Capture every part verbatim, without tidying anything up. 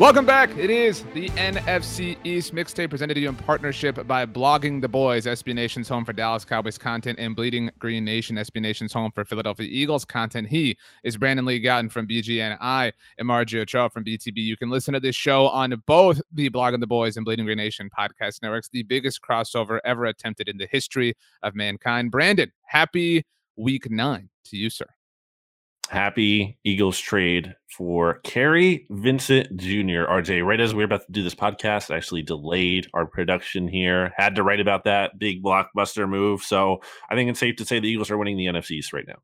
Welcome back. It is the N F C East Mixtape, presented to you in partnership by Blogging the Boys, S B Nation's home for Dallas Cowboys content, and Bleeding Green Nation, S B Nation's home for Philadelphia Eagles content. He is Brandon Lee Gowton from B G N. I am R J Ochoa from B T B. You can listen to this show on both the Blogging the Boys and Bleeding Green Nation podcast networks, the biggest crossover ever attempted in the history of mankind. Brandon, happy week nine to you, sir. Happy Eagles trade for Kerry Vincent Junior R J, right as we were about to do this podcast, actually delayed our production here. Had to write about that big blockbuster move. So I think it's safe to say the Eagles are winning the N F C East right now.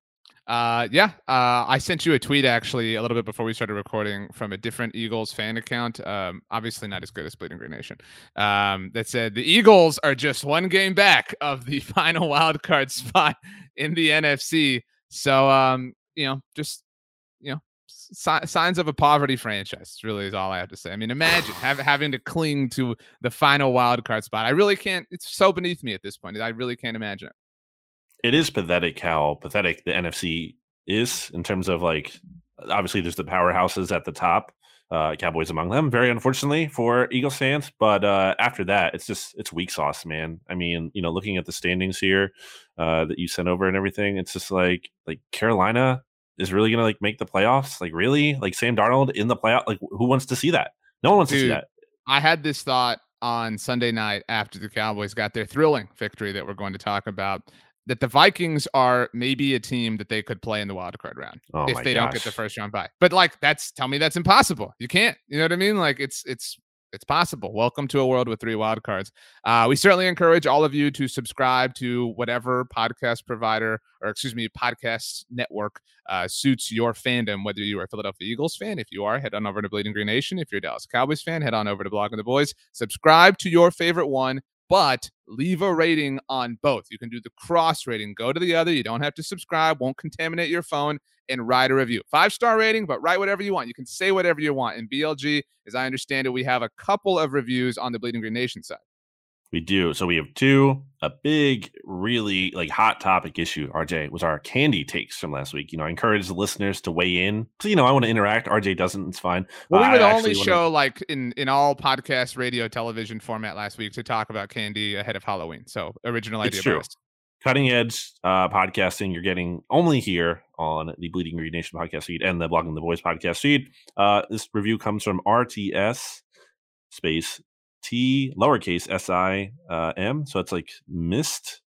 Uh, yeah, uh, I sent you a tweet actually a little bit before we started recording from a different Eagles fan account. Um, obviously not as good as Bleeding Green Nation. Um, that said, the Eagles are just one game back of the final wild card spot in the N F C. So, um, you know, just, you know, si- signs of a poverty franchise really is all I have to say. I mean, imagine have, having to cling to the final wild card spot. I really can't. It's so beneath me at this point. I really can't imagine it. It is pathetic how pathetic the N F C is in terms of, like, obviously there's the powerhouses at the top, uh, Cowboys among them, very unfortunately for Eagles fans. But uh, after that, it's just it's weak sauce, man. I mean, you know, looking at the standings here uh, that you sent over and everything, it's just like like Carolina is really going to, like, make the playoffs? Like, really? Like, Sam Darnold in the playoff? Like, who wants to see that? No one wants Dude, to see that. I had this thought on Sunday night after the Cowboys got their thrilling victory that we're going to talk about, that the Vikings are maybe a team that they could play in the wild card round oh if they gosh. don't get the first round bye. But, like, that's, tell me that's impossible. You can't, you know what I mean? Like, it's, it's, it's possible. Welcome to a world with three wild cards. Uh, we certainly encourage all of you to subscribe to whatever podcast provider or, excuse me, podcast network uh, suits your fandom, whether you are a Philadelphia Eagles fan. If you are, head on over to Bleeding Green Nation. If you're a Dallas Cowboys fan, head on over to Blogging the Boys. Subscribe to your favorite one, but leave a rating on both. You can do the cross rating. Go to the other. You don't have to subscribe. Won't contaminate your phone. And write a review. Five-star rating, but write whatever you want. You can say whatever you want. And B L G, as I understand it, we have a couple of reviews on the Bleeding Green Nation side. We do. So we have two. A big, really, like, hot topic issue, R J, was our candy takes from last week. You know, I encourage the listeners to weigh in. So, you know, I want to interact. R J doesn't. It's fine. Well, we would I only show, wanna... like, in, in all podcast, radio, television format last week to talk about candy ahead of Halloween. So, original idea. It's true. Best. Cutting edge uh, podcasting you're getting only here on the Bleeding Green Nation podcast feed and the Blogging the Boys podcast feed. Uh, this review comes from R T S space T lowercase S I uh, M. So it's like missed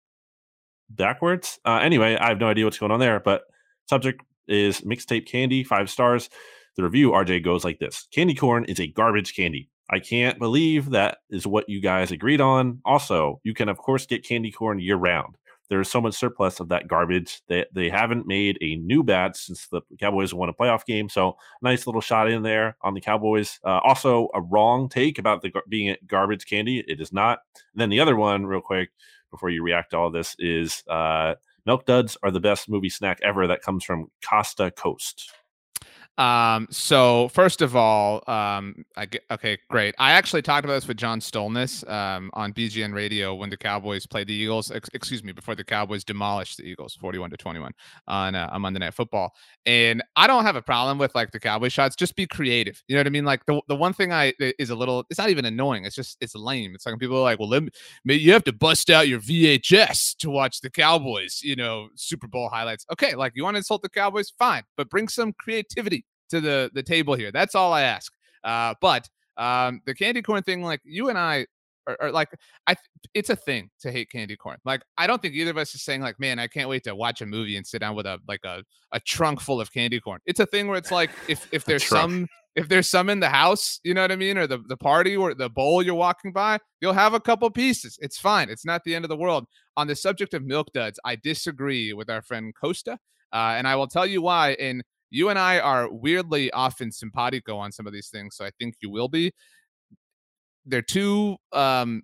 backwards. Uh, anyway, I have no idea what's going on there, but subject is mixtape candy, five stars. The review, R J, goes like this. Candy corn is a garbage candy. I can't believe that is what you guys agreed on. Also, you can, of course, get candy corn year round. There is so much surplus of that garbage that they haven't made a new batch since the Cowboys won a playoff game. So nice little shot in there on the Cowboys. Uh, also a wrong take about the being garbage candy. It is not. And then the other one real quick before you react to all this is uh, milk duds are the best movie snack ever. That comes from Costa Coast. Um, so first of all, um, I get, okay, great. I actually talked about this with John Stolness, um, on B G N radio when the Cowboys played the Eagles, ex- excuse me, before the Cowboys demolished the Eagles forty-one to twenty-one on uh, on Monday Night Football. And I don't have a problem with, like, the Cowboy shots, just be creative. You know what I mean? Like, the, the one thing I is a little, it's not even annoying. It's just, it's lame. It's like when people are like, well, let me, you have to bust out your V H S to watch the Cowboys, you know, Super Bowl highlights. Okay. Like, you want to insult the Cowboys? Fine, but bring some creativity to the the table here. That's all I ask. Uh, but um, the candy corn thing, like, you and I are, are like, I it's a thing to hate candy corn. Like, I don't think either of us is saying, like, man, I can't wait to watch a movie and sit down with a like a, a trunk full of candy corn. It's a thing where it's like, if if there's some if there's some in the house, you know what I mean, or the the party or the bowl you're walking by, you'll have a couple pieces. It's fine. It's not the end of the world. On the subject of milk duds, I disagree with our friend Costa, uh, and I will tell you why. In You and I are weirdly often simpatico on some of these things, so I think you will be. They're too, um,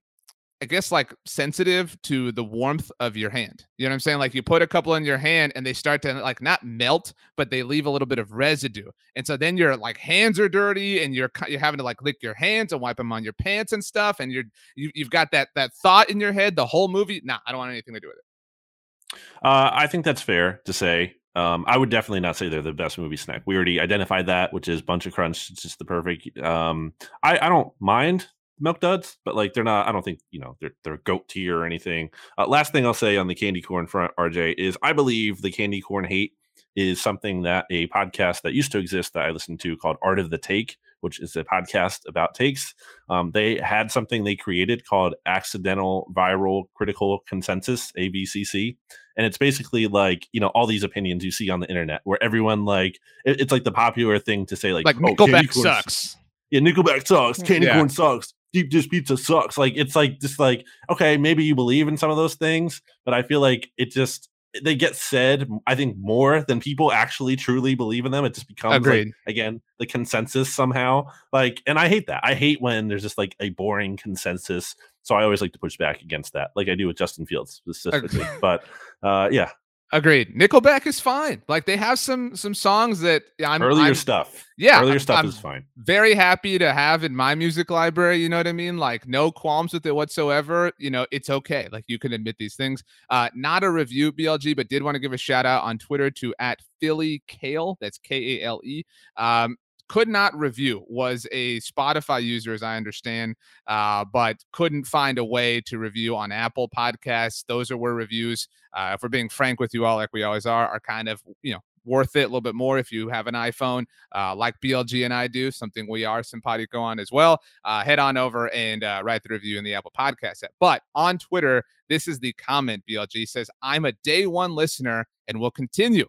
I guess, like sensitive to the warmth of your hand. You know what I'm saying? Like you put a couple in your hand and they start to like not melt, but they leave a little bit of residue. And so then your like hands are dirty and you're you're having to like lick your hands and wipe them on your pants and stuff. And you're you, you've got that that thought in your head the whole movie. Nah, I don't want anything to do with it. Uh, I think that's fair to say. Um, I would definitely not say they're the best movie snack. We already identified that, which is bunch of crunch. It's just the perfect. Um, I, I don't mind milk duds, but like they're not. I don't think you know they're they're goat tier or anything. Uh, last thing I'll say on the candy corn front, R J, is I believe the candy corn hate is something that a podcast that used to exist that I listened to called Art of the Take, which is a podcast about takes. Um, they had something they created called Accidental Viral Critical Consensus, A V C C. And it's basically like, you know, all these opinions you see on the internet where everyone like, it, it's like the popular thing to say like, like oh, Nickelback sucks. Yeah, Nickelback sucks. Candy yeah. corn sucks. Deep dish pizza sucks. Like, it's like, just like, okay, maybe you believe in some of those things, but I feel like it just, they get said, I think, more than people actually truly believe in them. It just becomes, like, again, the consensus somehow. Like, and I hate that. I hate when there's just like a boring consensus. So I always like to push back against that, like I do with Justin Fields specifically. Agreed. But uh, yeah, agreed. Nickelback is fine. Like they have some some songs that I'm earlier I'm, stuff. Yeah, earlier stuff I'm, is fine. Very happy to have in my music library. You know what I mean? Like no qualms with it whatsoever. You know, it's okay. Like you can admit these things. Uh, not a review, B L G, but did want to give a shout out on Twitter to at Philly Kale. That's K A L E. Um, could not review, was a Spotify user, as I understand, uh, but couldn't find a way to review on Apple Podcasts. Those are where reviews, uh, if we're being frank with you all, like we always are, are kind of, you know, worth it a little bit more if you have an iPhone, uh, like B L G and I do, something we are simpatico on as well. Uh, head on over and uh, write the review in the Apple Podcast app. But on Twitter, this is the comment. B L G says, I'm a day one listener and will continue.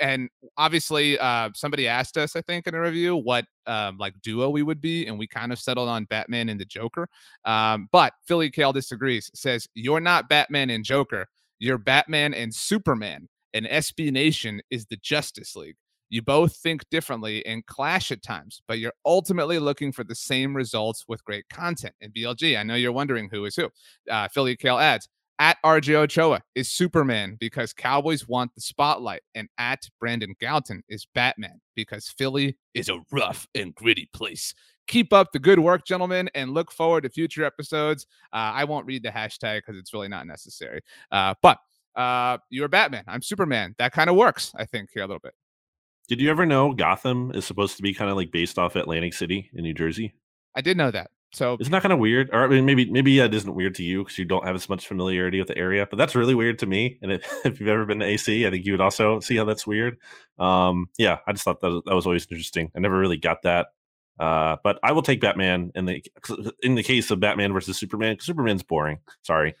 And obviously, uh, somebody asked us, I think, in a review what um, like duo we would be, and we kind of settled on Batman and the Joker. Um, but Philly Kale disagrees, says, you're not Batman and Joker. You're Batman and Superman, and S B Nation is the Justice League. You both think differently and clash at times, but you're ultimately looking for the same results with great content. And B L G, I know you're wondering who is who. Uh, Philly Kale adds, at R J Ochoa is Superman because Cowboys want the spotlight, and at Brandon Gowton is Batman because Philly is a rough and gritty place. Keep up the good work, gentlemen, and look forward to future episodes. Uh, I won't read the hashtag because it's really not necessary. Uh, but uh, you're Batman. I'm Superman. That kind of works, I think, here a little bit. Did you ever know Gotham is supposed to be kind of like based off Atlantic City in New Jersey? I did know that. So it's not kind of weird, or I mean, maybe maybe that isn't weird to you because you don't have as much familiarity with the area, but that's really weird to me. And if, if you've ever been to A C, I think you would also see how that's weird. Um, yeah, I just thought that was, that was always interesting. I never really got that, uh, but I will take Batman in the in the case of Batman versus Superman. Superman's boring. Sorry.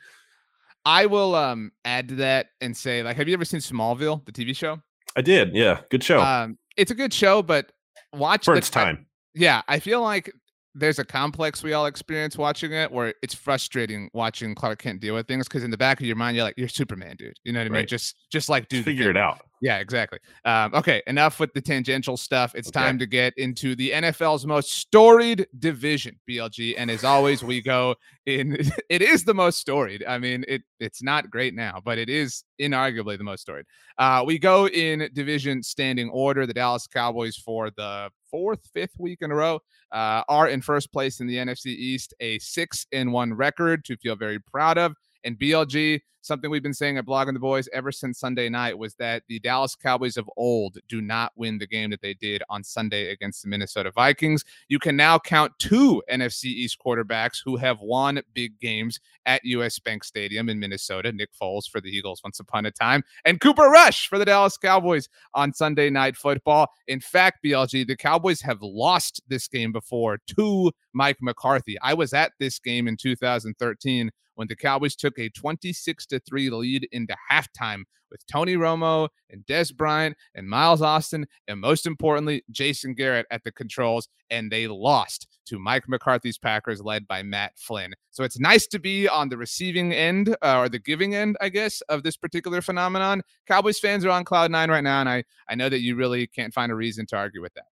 I will um, add to that and say, like, have you ever seen Smallville, the T V show? I did. Yeah, good show. Um, it's a good show, but watch for the, its time. I, yeah, I feel like there's a complex we all experience watching it where it's frustrating watching Clark Kent deal with things because in the back of your mind, you're like, you're Superman, dude. You know what I mean? Right. Just just like, dude. Figure it out. Yeah, exactly. Um, okay, enough with the tangential stuff. It's okay. Time to get into the N F L's most storied division, B L G. And as always, we go in. It is the most storied. I mean, it it's not great now, but it is inarguably the most storied. Uh, we go in division standing order. The Dallas Cowboys, for the fourth, fifth week in a row, uh, are in first place in the N F C East, a six and one record to feel very proud of. And B L G, something we've been saying at Blogging the Boys ever since Sunday night was that the Dallas Cowboys of old do not win the game that they did on Sunday against the Minnesota Vikings. You can now count two N F C East quarterbacks who have won big games at U S Bank Stadium in Minnesota. Nick Foles for the Eagles once upon a time, and Cooper Rush for the Dallas Cowboys on Sunday Night Football. In fact, B L G, the Cowboys have lost this game before to Mike McCarthy. I was at this game in two thousand thirteen when the Cowboys took a twenty-six to three lead into halftime with Tony Romo and Dez Bryant and Miles Austin and, most importantly, Jason Garrett at the controls, and they lost to Mike McCarthy's Packers led by Matt Flynn. So it's nice to be on the receiving end uh, or the giving end, I guess, of this particular phenomenon. Cowboys fans are on cloud nine right now, and I, I know that you really can't find a reason to argue with that.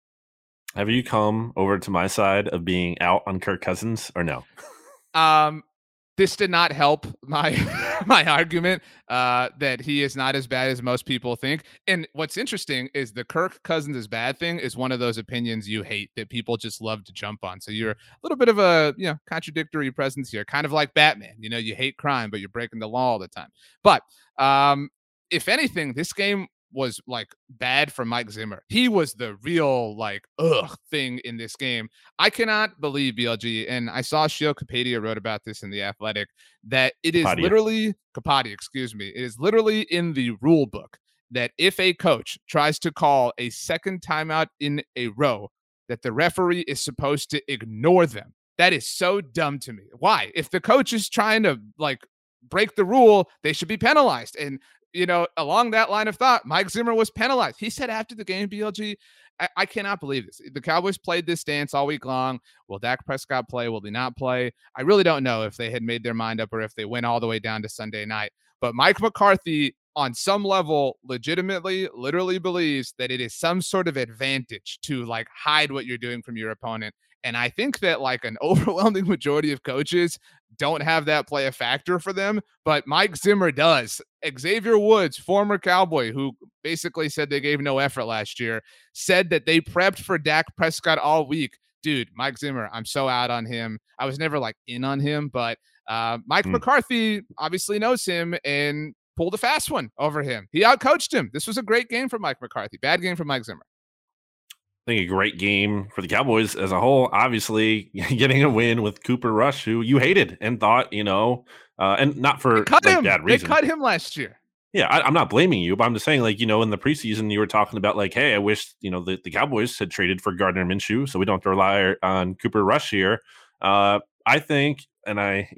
Have you come over to my side of being out on Kirk Cousins or no? Um, this did not help my my argument uh, that he is not as bad as most people think. And what's interesting is the Kirk Cousins is bad thing is one of those opinions you hate that people just love to jump on. So you're a little bit of a you know contradictory presence here, kind of like Batman. You know, you hate crime, but you're breaking the law all the time. But um, if anything, this game was like bad for Mike Zimmer. He was the real like ugh thing in this game. I cannot believe, B L G, and I saw Sheil Kapadia wrote about this in The Athletic, that it is Kapadia. literally Kapadia, excuse me. It is literally in the rule book that if a coach tries to call a second timeout in a row, that the referee is supposed to ignore them. That is so dumb to me. Why? If the coach is trying to like break the rule, they should be penalized. And you know, along that line of thought, Mike Zimmer was penalized. He said after the game, B L G, I, I cannot believe this. The Cowboys played this dance all week long. Will Dak Prescott play? Will he not play? I really don't know if they had made their mind up or if they went all the way down to Sunday night. But Mike McCarthy, on some level, legitimately, literally believes that it is some sort of advantage to, like, hide what you're doing from your opponent. And I think that, like, an overwhelming majority of coaches don't have that play a factor for them, but Mike Zimmer does. Xavier Woods, former Cowboy, who basically said they gave no effort last year, said that they prepped for Dak Prescott all week. Dude, Mike Zimmer, I'm so out on him. I was never, like, in on him, but uh, Mike mm. McCarthy obviously knows him and pulled a fast one over him. He outcoached him. This was a great game for Mike McCarthy. Bad game for Mike Zimmer. I think a great game for the Cowboys as a whole, obviously getting a win with Cooper Rush, who you hated and thought, you know, uh, and not for like, that reason. They cut him last year. Yeah, I, I'm not blaming you, but I'm just saying, like, you know, in the preseason, you were talking about, like, hey, I wish, you know, the, the Cowboys had traded for Gardner Minshew, so we don't have to rely on Cooper Rush here. Uh, I think, and I,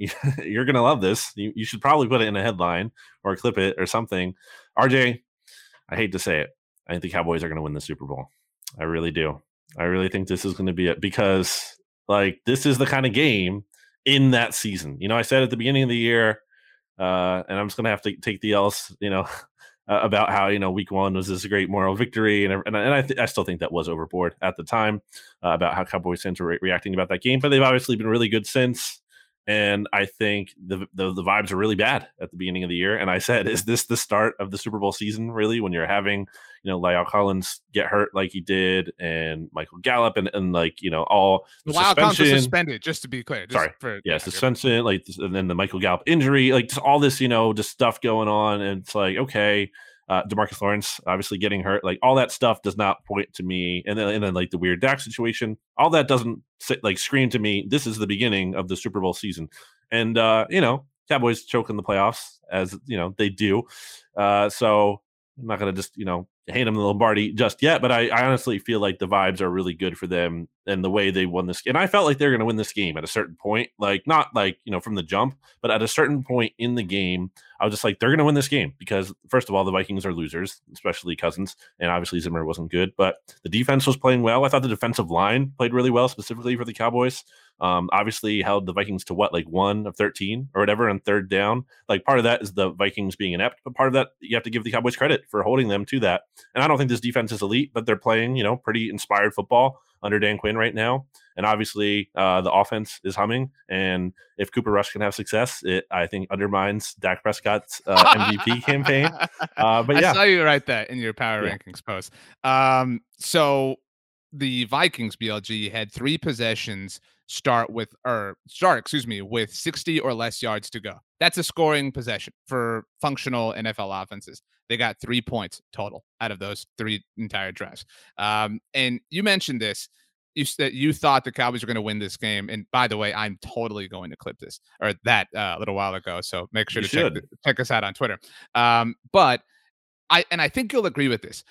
you're going to love this. You, you should probably put it in a headline or clip it or something. R J, I hate to say it. I think the Cowboys are going to win the Super Bowl. I really do. I really think this is going to be it because, like, this is the kind of game in that season. You know, I said at the beginning of the year, uh, and I'm just going to have to take the L's, you know, uh, about how, you know, week one was this great moral victory. And and, and I, th- I still think that was overboard at the time uh, about how Cowboys fans were re- reacting about that game. But they've obviously been really good since. And I think the, the the vibes are really bad at the beginning of the year. And I said, is this the start of the Super Bowl season, really, when you're having, you know, La'el Collins get hurt like he did and Michael Gallup and, and like, you know, all the La'el Collins was suspended, just to be clear. Just Sorry. For, yeah, yeah, suspension, like, and then the Michael Gallup injury, like, just all this, you know, just stuff going on. And it's like, okay, uh, DeMarcus Lawrence obviously getting hurt. Like, all that stuff does not point to me. And then, and then like, the weird Dak situation, all that doesn't sit, like, scream to me, this is the beginning of the Super Bowl season. And, uh, you know, Cowboys choke in the playoffs, as, you know, they do. Uh, so I'm not going to just, you know, hand them the Lombardi just yet, but I, I honestly feel like the vibes are really good for them and the way they won this. And I felt like they're going to win this game at a certain point, like, not like, you know, from the jump, but at a certain point in the game, I was just like, they're going to win this game because, first of all, the Vikings are losers, especially Cousins. And obviously Zimmer wasn't good, but the defense was playing well. I thought the defensive line played really well, specifically for the Cowboys. Um, obviously held the Vikings to what, like one of thirteen or whatever on third down. Like, part of that is the Vikings being inept, but part of that you have to give the Cowboys credit for holding them to that. And I don't think this defense is elite, but they're playing, you know, pretty inspired football under Dan Quinn right now. And obviously uh, the offense is humming. And if Cooper Rush can have success, it, I think, undermines Dak Prescott's uh, M V P campaign. Uh, but yeah, I saw you write that in your power yeah. rankings post. Um, so the Vikings, B L G, had three possessions start with or start, excuse me, with sixty or less yards to go. That's a scoring possession for functional N F L offenses. They got three points total out of those three entire drives. Um, and you mentioned this, you said you thought the Cowboys were going to win this game. And by the way, I'm totally going to clip this or that uh, a little while ago. So make sure you to check, check us out on Twitter. Um, but I, and I think you'll agree with this.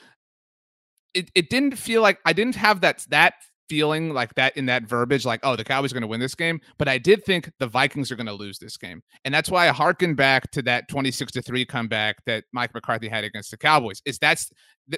It, it didn't feel like I didn't have that, that feeling like that in that verbiage, like, oh, the Cowboys are going to win this game. But I did think the Vikings are going to lose this game. And that's why I hearken back to that twenty-six to three comeback that Mike McCarthy had against the Cowboys. Is that's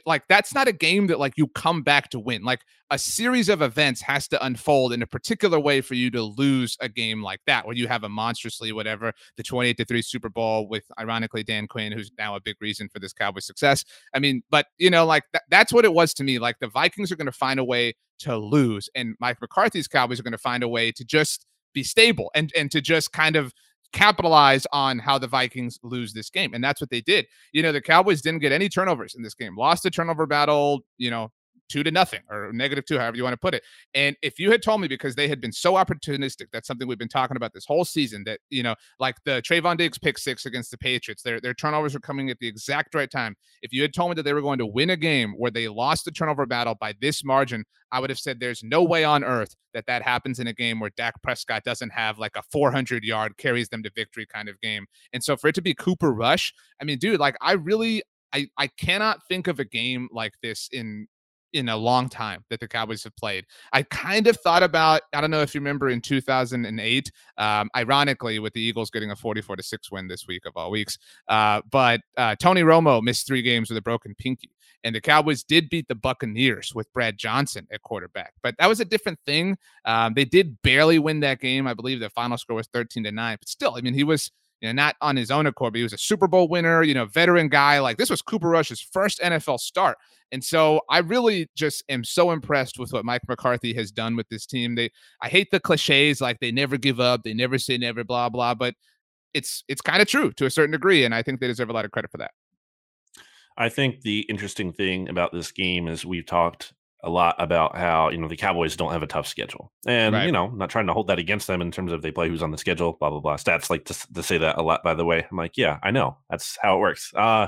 like, that's not a game that like you come back to win. Like a series of events has to unfold in a particular way for you to lose a game like that, where you have a monstrously, whatever, the twenty-eight to three Super Bowl with ironically Dan Quinn, who's now a big reason for this Cowboys success. I mean, but you know, like th- that's what it was to me. Like the Vikings are going to find a way to lose, and Mike McCarthy's Cowboys are going to find a way to just be stable and and to just kind of capitalize on how the Vikings lose this game. And that's what they did. You know, the Cowboys didn't get any turnovers in this game, lost the turnover battle, you know, two to nothing or negative two, however you want to put it. And if you had told me, because they had been so opportunistic, that's something we've been talking about this whole season, that, you know, like the Trayvon Diggs pick six against the Patriots, their, their turnovers were coming at the exact right time. If you had told me that they were going to win a game where they lost the turnover battle by this margin, I would have said there's no way on earth that that happens in a game where Dak Prescott doesn't have like a four hundred yard carries them to victory kind of game. And so for it to be Cooper Rush, I mean, dude, like I really, I, I cannot think of a game like this in, in a long time that the Cowboys have played. I kind of thought about, I don't know if you remember in two thousand eight, um, ironically with the Eagles getting a forty-four to six win this week of all weeks. Uh, but uh, Tony Romo missed three games with a broken pinky, and the Cowboys did beat the Buccaneers with Brad Johnson at quarterback, but that was a different thing. Um, they did barely win that game. I believe the final score was thirteen to nine, but still, I mean, he was, you know, not on his own accord, but he was a Super Bowl winner, you know, veteran guy. Like this was Cooper Rush's first N F L start. And so I really just am so impressed with what Mike McCarthy has done with this team. They, I hate the cliches, like they never give up, they never say never, blah, blah, but it's, it's kind of true to a certain degree. And I think they deserve a lot of credit for that. I think the interesting thing about this game is we've talked a lot about how, you know, the Cowboys don't have a tough schedule. And, right. you know, not trying to hold that against them in terms of they play who's on the schedule, blah, blah, blah. Stats like to, to say that a lot, by the way. I'm like, yeah, I know. That's how it works. Uh,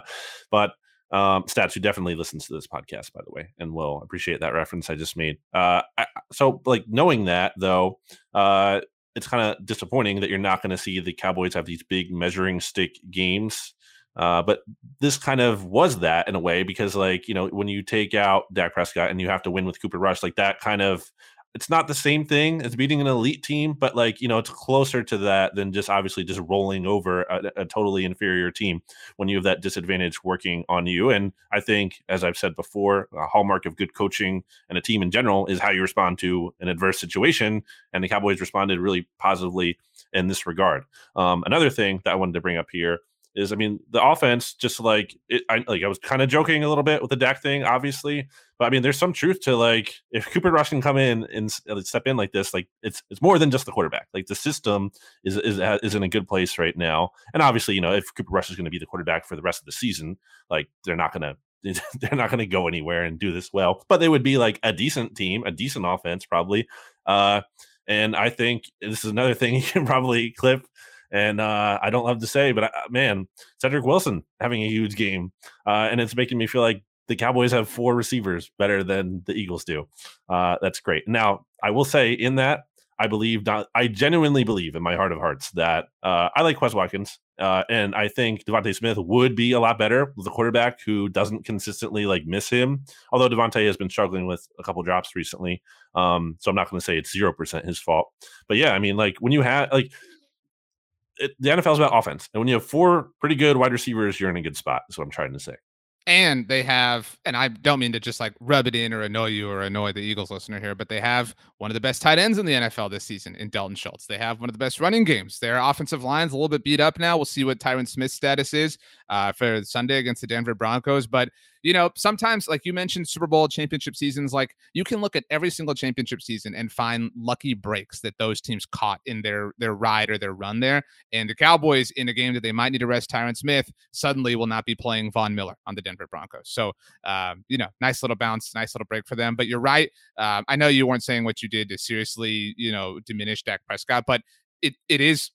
but um, Stats, who definitely listens to this podcast, by the way, and will appreciate that reference I just made. Uh, I, so, like, knowing that, though, uh, it's kind of disappointing that you're not going to see the Cowboys have these big measuring stick games. Uh, but this kind of was that in a way, because like, you know, when you take out Dak Prescott and you have to win with Cooper Rush, like that kind of, it's not the same thing as beating an elite team, but like, you know, it's closer to that than just obviously just rolling over a, a totally inferior team when you have that disadvantage working on you. And I think, as I've said before, a hallmark of good coaching and a team in general is how you respond to an adverse situation. And the Cowboys responded really positively in this regard. Um, another thing that I wanted to bring up here is, I mean, the offense, just like, it, I like I was kind of joking a little bit with the Dak thing, obviously, but I mean, there's some truth to like, if Cooper Rush can come in and step in like this, like it's it's more than just the quarterback. Like the system is is is in a good place right now, and obviously, you know, if Cooper Rush is going to be the quarterback for the rest of the season, like they're not going to. They're not going to go anywhere and do this well, but they would be like a decent team, a decent offense probably. Uh, and I think this is another thing you can probably clip. And uh, I don't love to say, but I, man, Cedric Wilson having a huge game. Uh, and it's making me feel like the Cowboys have four receivers better than the Eagles do. Uh, that's great. Now, I will say in that, I believe, not, I genuinely believe in my heart of hearts that uh, I like Quez Watkins. Uh, and I think Devontae Smith would be a lot better with a quarterback who doesn't consistently like miss him. Although Devontae has been struggling with a couple drops recently. Um, so I'm not going to say it's zero percent his fault. But yeah, I mean, like when you have like, It, the N F L is about offense. And when you have four pretty good wide receivers, you're in a good spot, is what I'm trying to say. And they have, and I don't mean to just like rub it in or annoy you or annoy the Eagles listener here, but they have one of the best tight ends in the N F L this season in Dalton Schultz. They have one of the best running games. Their offensive line's a little bit beat up now. We'll see what Tyron Smith's status is uh, for Sunday against the Denver Broncos. But, you know, sometimes, like you mentioned, Super Bowl championship seasons, like you can look at every single championship season and find lucky breaks that those teams caught in their, their ride or their run there. And the Cowboys, in a game that they might need to rest Tyron Smith, suddenly will not be playing Von Miller on the Denver Denver Broncos. So, um, you know, nice little bounce, nice little break for them. But you're right. Um, I know you weren't saying what you did to seriously, you know, diminish Dak Prescott, but it it is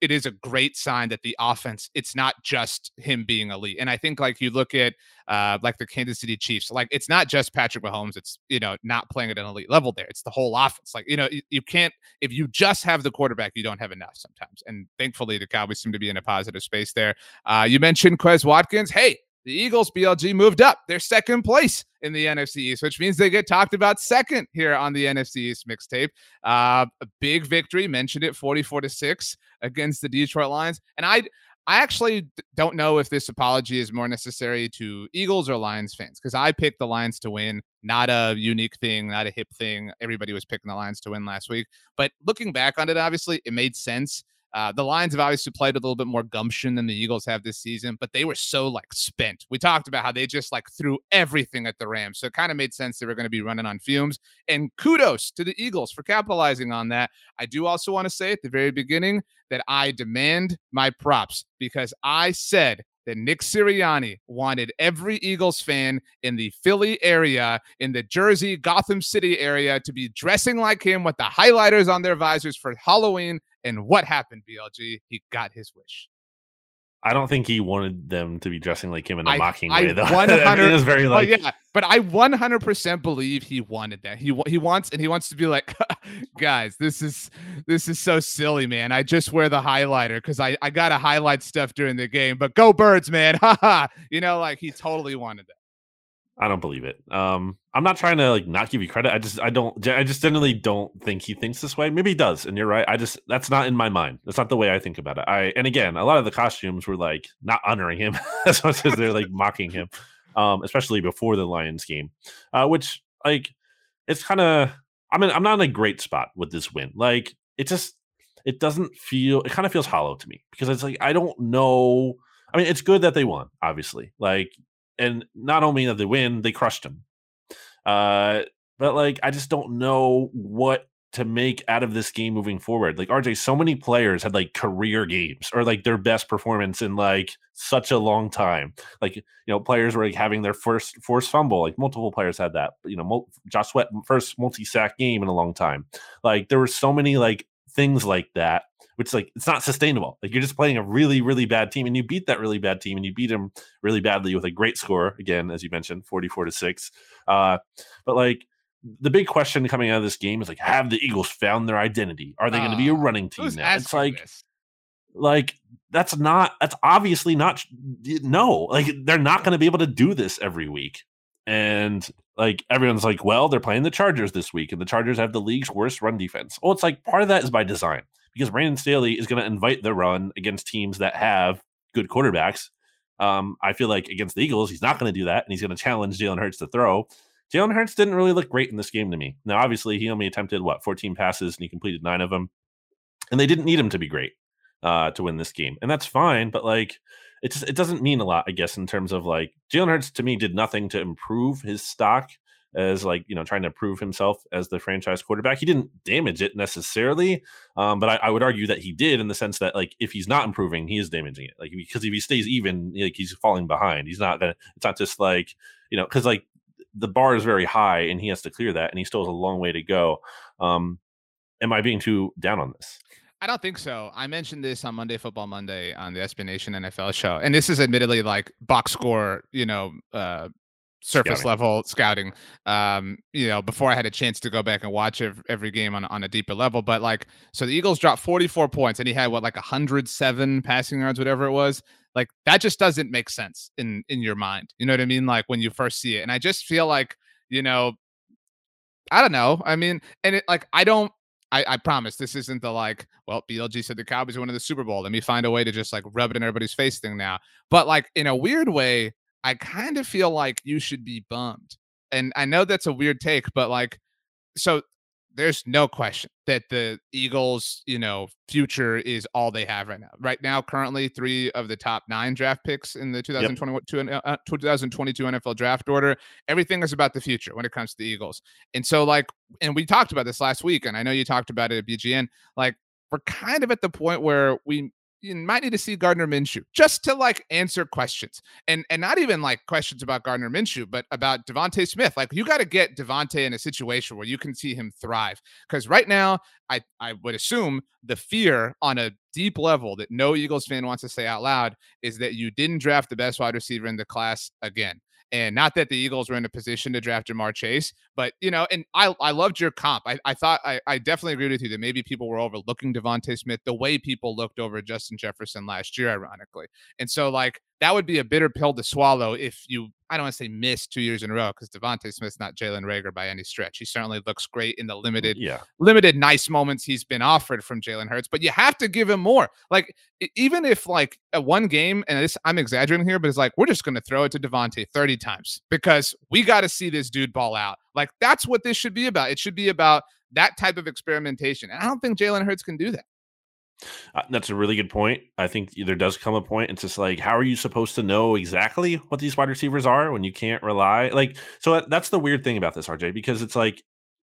it is a great sign that the offense, it's not just him being elite. And I think like you look at uh, like the Kansas City Chiefs, like it's not just Patrick Mahomes. It's, you know, not playing at an elite level there. It's the whole offense. Like, you know, you, you can't, if you just have the quarterback, you don't have enough sometimes. And thankfully the Cowboys seem to be in a positive space there. Uh, you mentioned Quez Watkins. Hey, the Eagles, B L G, moved up. They're second place in the N F C East, which means they get talked about second here on the N F C East mixtape. Uh, a big victory, mentioned it, forty-four to six against the Detroit Lions. And I I actually don't know if this apology is more necessary to Eagles or Lions fans, because I picked the Lions to win. Not a unique thing, not a hip thing. Everybody was picking the Lions to win last week. But looking back on it, obviously, it made sense. Uh, the Lions have obviously played a little bit more gumption than the Eagles have this season, but they were so like spent. We talked about how they just like threw everything at the Rams. So it kind of made sense they were going to be running on fumes, and kudos to the Eagles for capitalizing on that. I do also want to say at the very beginning that I demand my props, because I said that Nick Sirianni wanted every Eagles fan in the Philly area, in the Jersey, Gotham City area, to be dressing like him with the highlighters on their visors for Halloween. And what happened, B L G? He got his wish. I don't think he wanted them to be dressing like him in a I, mocking I way, though. I mean, it was very like, oh, yeah, but I one hundred percent believe he wanted that. He he wants, and he wants to be like, guys, this is this is so silly, man. I just wear the highlighter because I I gotta highlight stuff during the game. But go Birds, man! Ha ha! You know, like he totally wanted that. I don't believe it. Um, I'm not trying to like not give you credit. I just, I don't, I just generally don't think he thinks this way. Maybe he does, and you're right. I just, that's not in my mind. That's not the way I think about it. I, and again, a lot of the costumes were like not honoring him as much as they're like mocking him, um, especially before the Lions game, uh, which like it's kind of, I mean, I'm not in a great spot with this win. Like it just, it doesn't feel, it kind of feels hollow to me, because it's like, I don't know. I mean, it's good that they won, obviously. Like, and not only that they win, they crushed him. Uh, but, like, I just don't know what to make out of this game moving forward. Like, R J, so many players had, like, career games or, like, their best performance in, like, such a long time. Like, you know, players were, like, having their first forced fumble. Like, multiple players had that. You know, mul- Josh Sweat, first multi-sack game in a long time. Like, there were so many, like, things like that, which like it's not sustainable. Like you're just playing a really, really bad team, and you beat that really bad team, and you beat them really badly with a great score. Again, as you mentioned, forty-four to six. Uh, but like the big question coming out of this game is like, have the Eagles found their identity? Are they uh, going to be a running team now? It's like, this. like that's not that's obviously not no. Like they're not going to be able to do this every week. And like everyone's like, well, they're playing the Chargers this week, and the Chargers have the league's worst run defense. Oh, it's like part of that is by design, because Brandon Staley is going to invite the run against teams that have good quarterbacks. Um, I feel like against the Eagles, he's not going to do that, and he's going to challenge Jalen Hurts to throw. Jalen Hurts didn't really look great in this game to me. Now, obviously, he only attempted, what, fourteen passes, and he completed nine of them. And they didn't need him to be great uh, to win this game. And that's fine, but like, it just, it doesn't mean a lot, I guess, in terms of like Jalen Hurts to me did nothing to improve his stock as like, you know, trying to prove himself as the franchise quarterback. He didn't damage it necessarily, um, but I, I would argue that he did in the sense that like if he's not improving, he is damaging it. Like because if he stays even, like he's falling behind. He's not gonna. It's not just like, you know, because like the bar is very high and he has to clear that, and he still has a long way to go. Um, am I being too down on this? I don't think so. I mentioned this on Monday Football Monday on the S B Nation N F L show. And this is admittedly like box score, you know, uh, surface scouting. level scouting, um, you know, before I had a chance to go back and watch ev- every game on, on a deeper level. But like, so the Eagles dropped forty-four points, and he had what, like one hundred seven passing yards, whatever it was. Like that just doesn't make sense in, in your mind. You know what I mean? Like when you first see it. And I just feel like, you know, I don't know. I mean, and it like, I don't, I, I promise this isn't the like, well, B L G said the Cowboys won the Super Bowl. Let me find a way to just like rub it in everybody's face thing now. But like in a weird way, I kind of feel like you should be bummed. And I know that's a weird take, but like, so there's no question that the Eagles, you know, future is all they have right now. Right now, currently three of the top nine draft picks in the twenty twenty-two N F L draft order. Everything is about the future when it comes to the Eagles. And so like, and we talked about this last week, and I know you talked about it at B G N, like we're kind of at the point where we you might need to see Gardner Minshew just to like answer questions, and and not even like questions about Gardner Minshew, but about Devontae Smith. Like you got to get Devontae in a situation where you can see him thrive. Cause right now I, I would assume the fear on a deep level that no Eagles fan wants to say out loud is that you didn't draft the best wide receiver in the class again. And not that the Eagles were in a position to draft Jamar Chase, but, you know, and I I loved your comp. I, I thought I, I definitely agreed with you that maybe people were overlooking Devontae Smith the way people looked over Justin Jefferson last year, ironically. And so, like, that would be a bitter pill to swallow if you, I don't want to say miss two years in a row, because Devontae Smith's not Jalen Reagor by any stretch. He certainly looks great in the limited, yeah. limited nice moments he's been offered from Jalen Hurts, but you have to give him more. Like, even if like at one game, and this, I'm exaggerating here, but it's like, we're just going to throw it to Devontae thirty times because we got to see this dude ball out. Like, that's what this should be about. It should be about that type of experimentation. And I don't think Jalen Hurts can do that. Uh, that's a really good point. I think there does come a point. It's just like, how are you supposed to know exactly what these wide receivers are when you can't rely? Like, so that, that's the weird thing about this, R J, because it's like,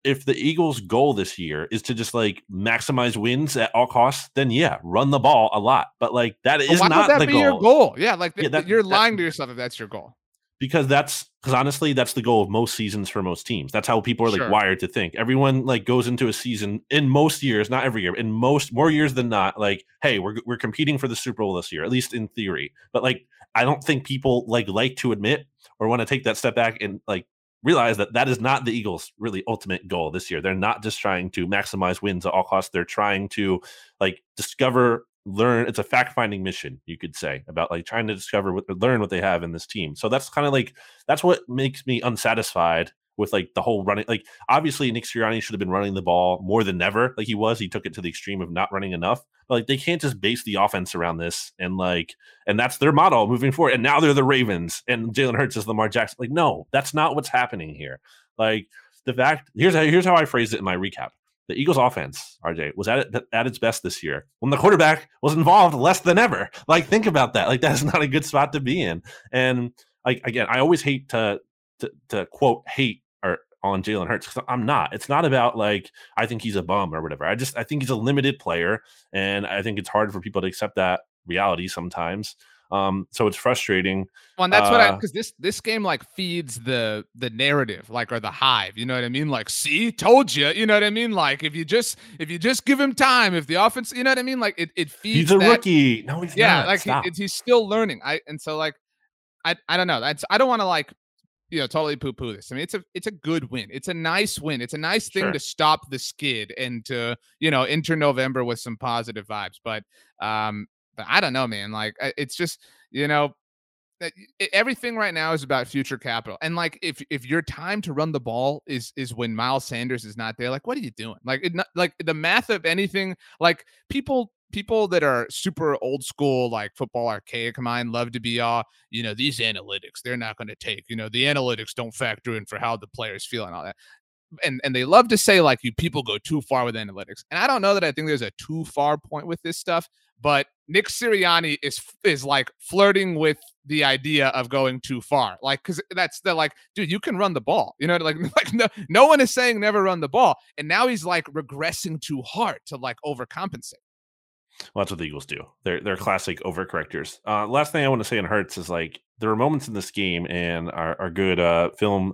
if the Eagles' goal this year is to just like maximize wins at all costs, then yeah, run the ball a lot. But like, that is well, not that the be goal. Your goal. Yeah. Like th- yeah, that, you're that, lying to yourself if that's your goal. Because that's because honestly, that's the goal of most seasons for most teams. That's how people are like sure. wired to think. Everyone like goes into a season in most years, not every year, in most more years than not. Like, hey, we're we're competing for the Super Bowl this year, at least in theory. But like, I don't think people like like to admit or want to take that step back and like realize that that is not the Eagles' really ultimate goal this year. They're not just trying to maximize wins at all costs. They're trying to like discover. Learn it's a fact-finding mission, you could say, about like trying to discover what learn what they have in this team. So that's kind of like that's what makes me unsatisfied with like the whole running. Like, obviously Nick Sirianni should have been running the ball more than ever, like he was. He took it to the extreme of not running enough, but like they can't just base the offense around this and like and that's their model moving forward, and now they're the Ravens and Jalen Hurts is Lamar Jackson. Like, no, that's not what's happening here. Like, the fact here's how here's how I phrased it in my recap. The Eagles' offense, R J, was at at its best this year when the quarterback was involved less than ever. Like, think about that. Like, that's not a good spot to be in. And like, again, I always hate to to, to quote hate or on Jalen Hurts because I'm not. It's not about like I think he's a bum or whatever. I just I think he's a limited player, and I think it's hard for people to accept that reality sometimes. Um, so it's frustrating. Well, and that's uh, what I, cause this, this game like feeds the, the narrative, like, or the hive, you know what I mean? Like, see, told you, you know what I mean? Like, if you just, if you just give him time, if the offense, you know what I mean? Like it, it feeds. He's a that, rookie. No, he's yeah, not. Like he, it, he's still learning. I, and so like, I, I don't know. That's, I don't want to like, you know, totally poo poo this. I mean, it's a, it's a good win. It's a nice win. It's a nice thing sure. to stop the skid and to, you know, enter November with some positive vibes. But, um, But I don't know, man. Like, it's just, you know, everything right now is about future capital. And like, if if your time to run the ball is is when Miles Sanders is not there, like, what are you doing? Like, it not, like the math of anything, like people people that are super old school, like football archaic mind, love to be all, you know, these analytics, they're not going to take, you know, the analytics don't factor in for how the players feel and all that. And and they love to say like, you people go too far with analytics. And I don't know that I think there's a too far point with this stuff. But Nick Sirianni is is like flirting with the idea of going too far, like because that's the like, dude, you can run the ball, you know, like like no no one is saying never run the ball, and now he's like regressing too hard to like overcompensate. Well, that's what the Eagles do. They're they're classic overcorrectors. Uh, last thing I want to say in Hurts is like there are moments in this game, and our, our good uh, film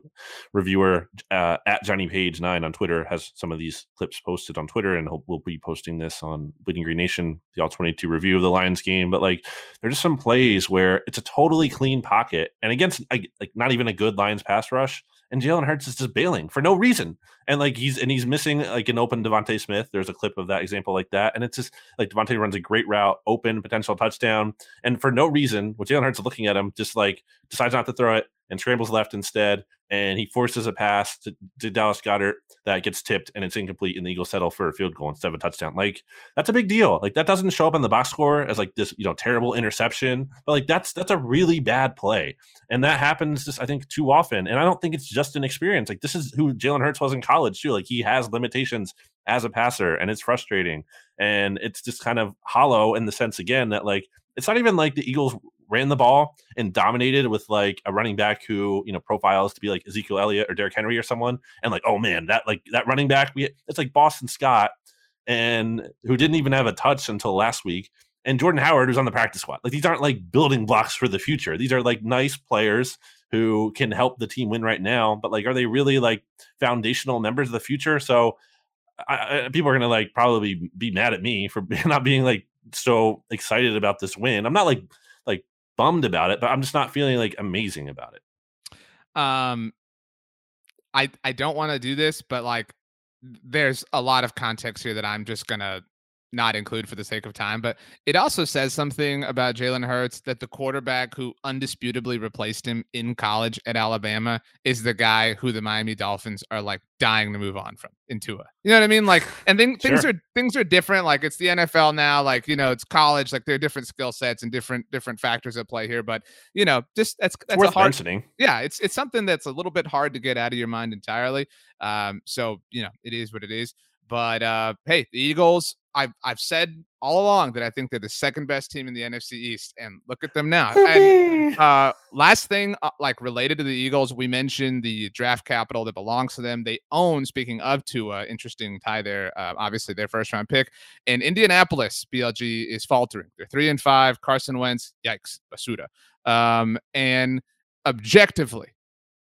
reviewer uh, at Johnny Page nine on Twitter has some of these clips posted on Twitter, and he'll, we'll be posting this on Bleeding Green Nation, the All twenty-two review of the Lions game. But like there are just some plays where it's a totally clean pocket, and against like not even a good Lions pass rush. And Jalen Hurts is just bailing for no reason. And like he's and he's missing like an open Devontae Smith. There's a clip of that example like that. And it's just like Devontae runs a great route, open potential touchdown. And for no reason, with Jalen Hurts looking at him, just like decides not to throw it and scrambles left instead. And he forces a pass to, to Dallas Goedert that gets tipped and it's incomplete. And the Eagles settle for a field goal instead of a touchdown. Like that's a big deal. Like that doesn't show up on the box score as like this, you know, terrible interception. But like that's that's a really bad play, and that happens just I think too often. And I don't think it's just an experience. Like this is who Jalen Hurts was in college too. Like he has limitations as a passer, and it's frustrating, and it's just kind of hollow in the sense again that like it's not even like the Eagles ran the ball and dominated with like a running back who, you know, profiles to be like Ezekiel Elliott or Derrick Henry or someone. And like, oh man, that like that running back, we it's like Boston Scott and who didn't even have a touch until last week. And Jordan Howard was on the practice squad. Like these aren't like building blocks for the future. These are like nice players who can help the team win right now. But like, are they really like foundational members of the future? So I, I, people are going to like probably be mad at me for not being like so excited about this win. I'm not like, like, bummed about it, but I'm just not feeling like amazing about it. Um, I I don't want to do this, but like, there's a lot of context here that I'm just gonna not include for the sake of time, but it also says something about Jalen Hurts that the quarterback who undisputably replaced him in college at Alabama is the guy who the Miami Dolphins are like dying to move on from in Tua. You know what I mean? Like, and then things sure. are, things are different. Like it's the N F L now, like, you know, it's college, like there are different skill sets and different, different factors at play here, but you know, just that's, that's worth a hard, mentioning. Yeah. It's, it's something that's a little bit hard to get out of your mind entirely. Um, so, you know, it is what it is, but uh, hey, the Eagles, I've, I've said all along that I think they're the second best team in the N F C East, and look at them now. And, uh, last thing, uh, like related to the Eagles, we mentioned the draft capital that belongs to them. They own, speaking of Tua, interesting tie there, uh, obviously their first round pick. And Indianapolis, B L G, is faltering. They're three and five. Carson Wentz, yikes, Basuda. Um, and objectively,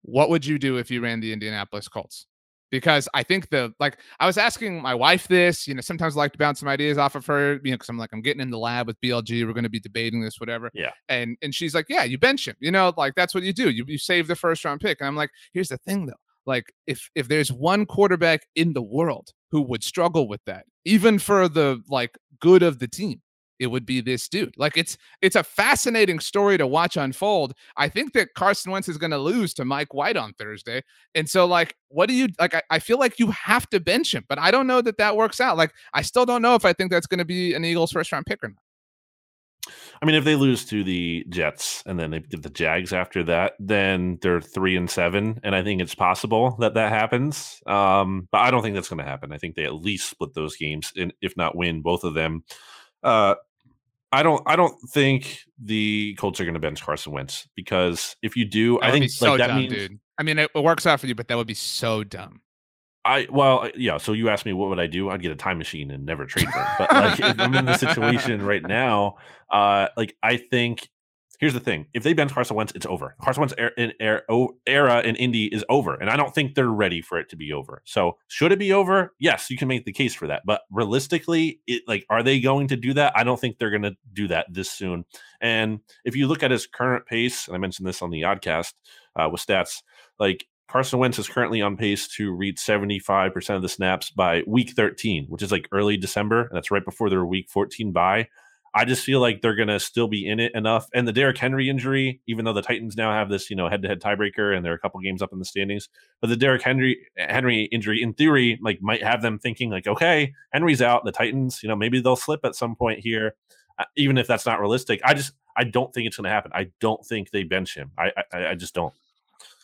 what would you do if you ran the Indianapolis Colts? Because I think the, like, I was asking my wife this, you know, sometimes I like to bounce some ideas off of her, you know, because I'm like, I'm getting in the lab with B L G. We're going to be debating this, whatever. Yeah. And and she's like, yeah, you bench him. You know, like, that's what you do. You you save the first round pick. And I'm like, here's the thing, though. Like, if if there's one quarterback in the world who would struggle with that, even for the, like, good of the team, it would be this dude. Like, it's it's a fascinating story to watch unfold. I think that Carson Wentz is going to lose to Mike White on Thursday. And so, like, what do you, like, I, I feel like you have to bench him, but I don't know that that works out. Like, I still don't know if I think that's going to be an Eagles first round pick or not. I mean, if they lose to the Jets and then they get the Jags after that, then they're three and seven. And I think it's possible that that happens. Um, but I don't think that's going to happen. I think they at least split those games and if not win both of them. Uh, I don't. I don't think the Colts are going to bench Carson Wentz, because if you do, I think so like, that dumb, means. Dude. I mean, it works out for you, but that would be so dumb. I well, yeah. So you asked me what would I do? I'd get a time machine and never trade them. But like, if I'm in the situation right now, uh, like I think here's the thing: if they bench Carson Wentz, it's over. Carson Wentz era in, era in Indy is over, and I don't think they're ready for it to be over. So should it be over? Yes, you can make the case for that. But realistically, it, like, are they going to do that? I don't think they're going to do that this soon. And if you look at his current pace, and I mentioned this on the Oddcast uh, with stats, like Carson Wentz is currently on pace to reach seventy-five percent of the snaps by week thirteen, which is like early December, and that's right before their week fourteen bye. I just feel like they're going to still be in it enough. And the Derrick Henry injury, even though the Titans now have this, you know, head-to-head tiebreaker and they're a couple games up in the standings, but the Derrick Henry Henry injury, in theory, like might have them thinking like, okay, Henry's out, the Titans, you know, maybe they'll slip at some point here, uh, even if that's not realistic. I just, I don't think it's going to happen. I don't think they bench him. I, I, I just don't.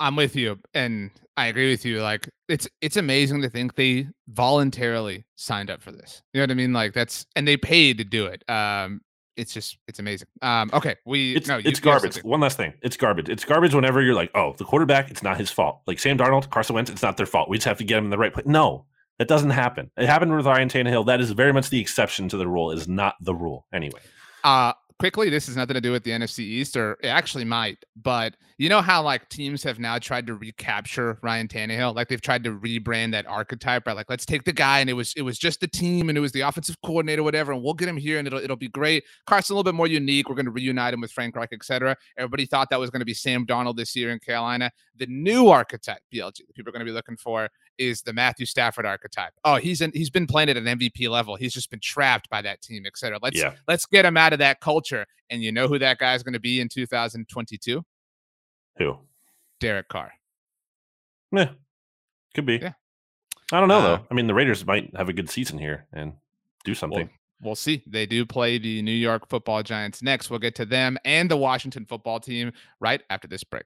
I'm with you, and I agree with you. Like, it's it's amazing to think they voluntarily signed up for this. You know what I mean? Like, that's, and they paid to do it. Um, it's just, it's amazing. Um, okay, we it's, no, you, it's garbage. One last thing, it's garbage. It's garbage. Whenever you're like, oh, the quarterback, it's not his fault. Like Sam Darnold, Carson Wentz, it's not their fault. We just have to get him in the right place. No, that doesn't happen. It happened with Ryan Tannehill. That is very much the exception to the rule. It is not the rule anyway. Uh Quickly, this has nothing to do with the N F C East, or it actually might, but you know how like teams have now tried to recapture Ryan Tannehill? Like they've tried to rebrand that archetype, right? Like, let's take the guy and it was it was just the team and it was the offensive coordinator, whatever, and we'll get him here and it'll it'll be great. Carson a little bit more unique. We're going to reunite him with Frank Reich, et cetera. Everybody thought that was going to be Sam Darnold this year in Carolina. The new archetype, B L G, that people are going to be looking for is the Matthew Stafford archetype. Oh, he's in, he's been playing at an M V P level. He's just been trapped by that team, et cetera. Let's yeah. let's get him out of that culture. And you know who that guy is going to be in two thousand twenty-two? Who? Derek Carr. Yeah, could be. Yeah. I don't know, uh, though. I mean, the Raiders might have a good season here and do something. Well, we'll see. They do play the New York football Giants next. We'll get to them and the Washington football team right after this break.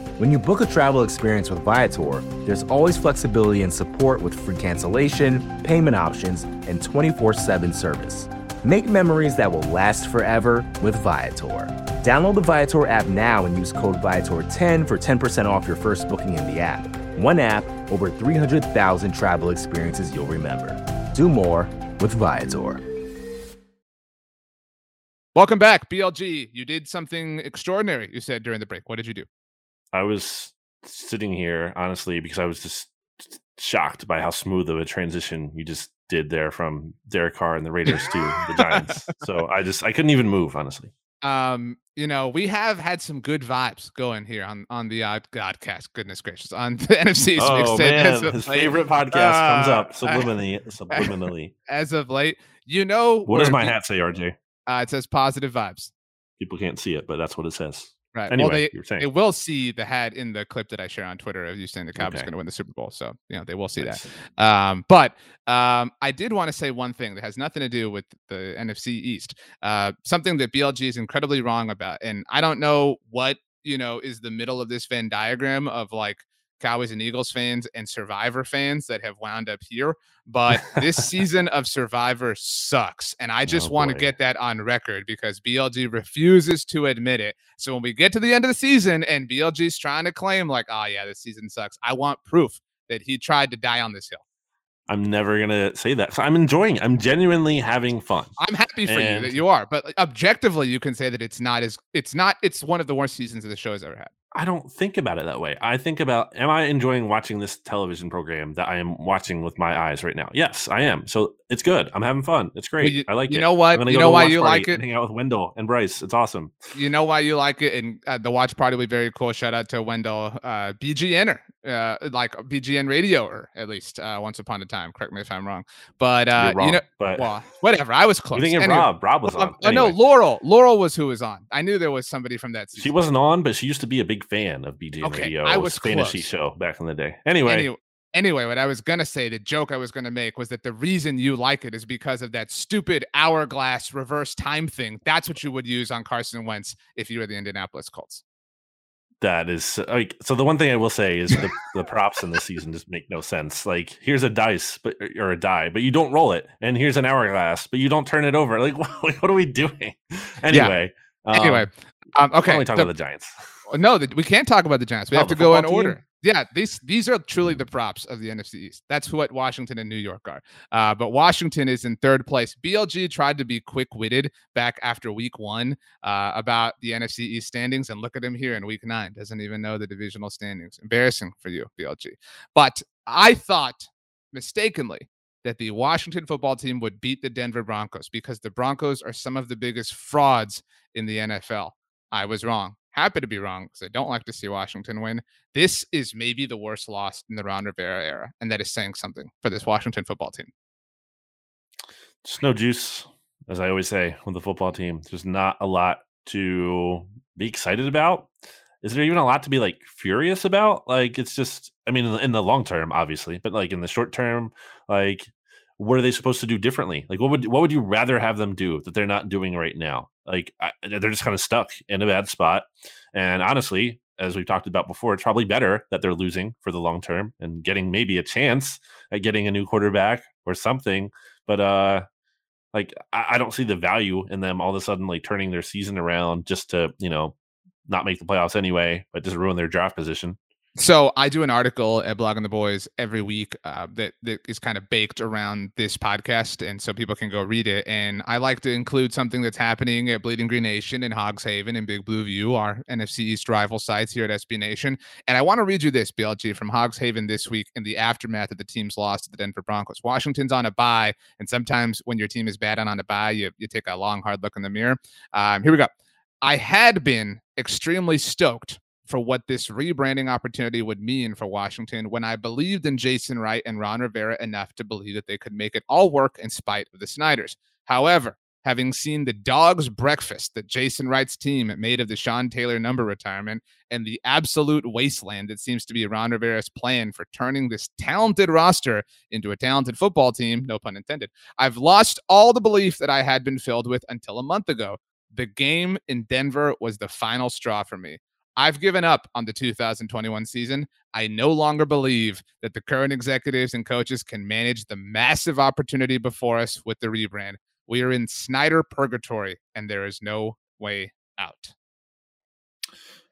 When you book a travel experience with Viator, there's always flexibility and support with free cancellation, payment options, and twenty-four seven service. Make memories that will last forever with Viator. Download the Viator app now and use code Viator ten for ten percent off your first booking in the app. One app, over three hundred thousand travel experiences you'll remember. Do more with Viator. Welcome back, B L G. You did something extraordinary, you said during the break. What did you do? I was sitting here, honestly, because I was just shocked by how smooth of a transition you just did there from Derek Carr and the Raiders to the Giants. So I just, I couldn't even move, honestly. Um, you know, we have had some good vibes going here on, on the uh, podcast, goodness gracious, on the N F C's oh, man. As of his late. Favorite podcast uh, comes up subliminally, I, subliminally. As of late, you know. What does my hat say, R J? Uh, it says positive vibes. People can't see it, but that's what it says. Right. Anyway, well, they, you're saying. They will see the hat in the clip that I share on Twitter of you saying the Cowboys okay. going to win the Super Bowl. So, you know, they will see nice. that. Um, but um, I did want to say one thing that has nothing to do with the N F C East, uh, something that B L G is incredibly wrong about. And I don't know what, you know, is the middle of this Venn diagram of like Cowboys and Eagles fans and Survivor fans that have wound up here. But this season of Survivor sucks. And I just oh, want boy. to get that on record because B L G refuses to admit it. So when we get to the end of the season and B L G's trying to claim like, oh, yeah, this season sucks, I want proof that he tried to die on this hill. I'm never going to say that. So I'm enjoying it. I'm genuinely having fun. I'm happy for and... you that you are. But objectively, you can say that it's not as it's not. It's one of the worst seasons that the show has ever had. I don't think about it that way. I think about, am I enjoying watching this television program that I am watching with my eyes right now? Yes, I am. So it's good. I'm having fun. It's great. Well, you, I like you it. You know what? You know why you like it? Hang out with Wendell and Bryce. It's awesome. You know why you like it? And uh, the watch party will be very cool. Shout out to Wendell, uh, B G N'er, uh, like B G N radio-er, at least uh, once upon a time. Correct me if I'm wrong. But, uh, wrong, you know, but... Well, whatever. I was close. You're thinking anyway, Rob. Rob was well, on. Anyway. No, Laurel. Laurel was who was on. I knew there was somebody from that season. She wasn't on, but she used to be a big fan of B G N okay, radio. I was fantasy close. Show back in the day. Anyway. Any- Anyway, what I was going to say, the joke I was going to make was that the reason you like it is because of that stupid hourglass reverse time thing. That's what you would use on Carson Wentz if you were the Indianapolis Colts. That is like, so the one thing I will say is the, the props in this season just make no sense. Like here's a dice but or a die, but you don't roll it. And here's an hourglass, but you don't turn it over. Like, what are we doing? Anyway. Yeah. Anyway. Um, um, okay. We're only talking the, about the Giants. No, the, we can't talk about the Giants. We oh, have to go in team? Order. Yeah, these these are truly the props of the N F C East. That's what Washington and New York are. Uh, but Washington is in third place. B L G tried to be quick-witted back after week one uh, about the N F C East standings, and look at him here in week nine. Doesn't even know the divisional standings. Embarrassing for you, B L G. But I thought, mistakenly, that the Washington football team would beat the Denver Broncos because the Broncos are some of the biggest frauds in the N F L. I was wrong. Happy to be wrong because I don't like to see Washington win. This is maybe the worst loss in the Ron Rivera era, and that is saying something for this Washington football team. Just no juice, as I always say, with the football team. There's not a lot to be excited about. Is there even a lot to be like furious about? Like it's just, I mean, in the long term, obviously, but like in the short term, like what are they supposed to do differently? Like what would what would you rather have them do that they're not doing right now? Like I, they're just kind of stuck in a bad spot. And honestly, as we've talked about before, it's probably better that they're losing for the long term and getting maybe a chance at getting a new quarterback or something. But uh, like I, I don't see the value in them all of a sudden like turning their season around just to, you know, not make the playoffs anyway, but just ruin their draft position. So I do an article at Blogging the Boys every week uh, that, that is kind of baked around this podcast, and so people can go read it. And I like to include something that's happening at Bleeding Green Nation and Hogs Haven and Big Blue View, our N F C East rival sites here at S B Nation. And I want to read you this, B L G, from Hogs Haven this week in the aftermath of the team's loss to the Denver Broncos. Washington's on a bye, and sometimes when your team is bad and on a bye, you, you take a long, hard look in the mirror. Um, here we go. I had been extremely stoked for what this rebranding opportunity would mean for Washington when I believed in Jason Wright and Ron Rivera enough to believe that they could make it all work in spite of the Snyders. However, having seen the dog's breakfast that Jason Wright's team made of the Sean Taylor number retirement and the absolute wasteland that seems to be Ron Rivera's plan for turning this talented roster into a talented football team, no pun intended, I've lost all the belief that I had been filled with until a month ago. The game in Denver was the final straw for me. I've given up on the two thousand twenty-one season. I no longer believe that the current executives and coaches can manage the massive opportunity before us with the rebrand. We are in Snyder purgatory, and there is no way out.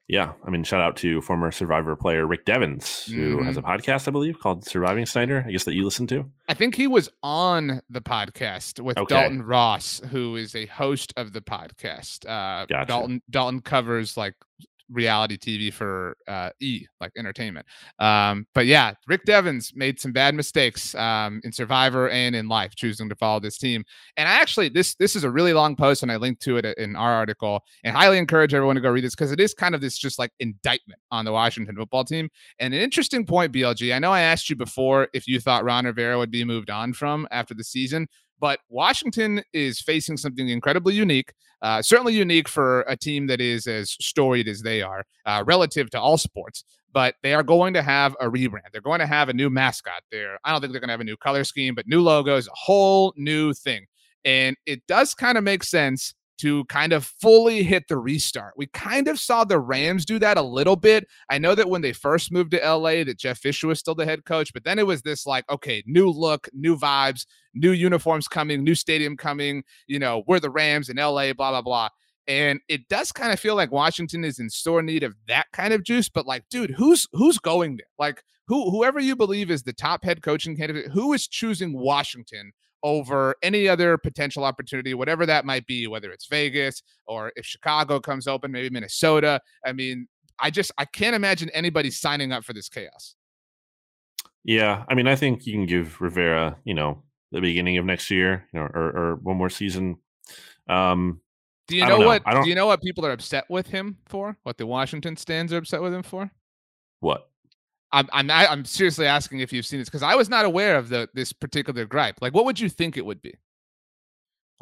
Yeah, I mean, shout out to former Survivor player Rick Devens, who mm-hmm. has a podcast, I believe, called Surviving Snyder, I guess that you listen to. I think he was on the podcast with okay. Dalton Ross, who is a host of the podcast. Uh, gotcha. Dalton Dalton covers, like, reality T V for uh, E, like entertainment. Um, but yeah, Rick Devens made some bad mistakes um, in Survivor and in life, choosing to follow this team. And I actually, this this is a really long post, and I linked to it in our article, and highly encourage everyone to go read this because it is kind of this just like indictment on the Washington football team. And an interesting point, B L G, I know I asked you before if you thought Ron Rivera would be moved on from after the season, but Washington is facing something incredibly unique, uh, certainly unique for a team that is as storied as they are, uh, relative to all sports. But they are going to have a rebrand. They're going to have a new mascot there. I don't think they're going to have a new color scheme, but new logos, a whole new thing. And it does kind of make sense to kind of fully hit the restart. We kind of saw the Rams do that a little bit. I know that when they first moved to L A that Jeff Fisher was still the head coach, but then it was this like, okay, new look, new vibes, new uniforms coming, new stadium coming, you know, we're the Rams in L A, blah, blah, blah. And it does kind of feel like Washington is in sore need of that kind of juice, but like, dude, who's who's going there? Like, who whoever you believe is the top head coaching candidate, who is choosing Washington over any other potential opportunity, whatever that might be, whether it's Vegas or if Chicago comes open, maybe Minnesota. I mean, I just, I can't imagine anybody signing up for this chaos. Yeah. I mean, I think you can give Rivera, you know, the beginning of next year, you know, or, or one more season. Um, do you know, know what, I don't... do you know what people are upset with him for? What the Washington stands are upset with him for? What? I'm I'm I'm seriously asking if you've seen this because I was not aware of the this particular gripe. Like, what would you think it would be?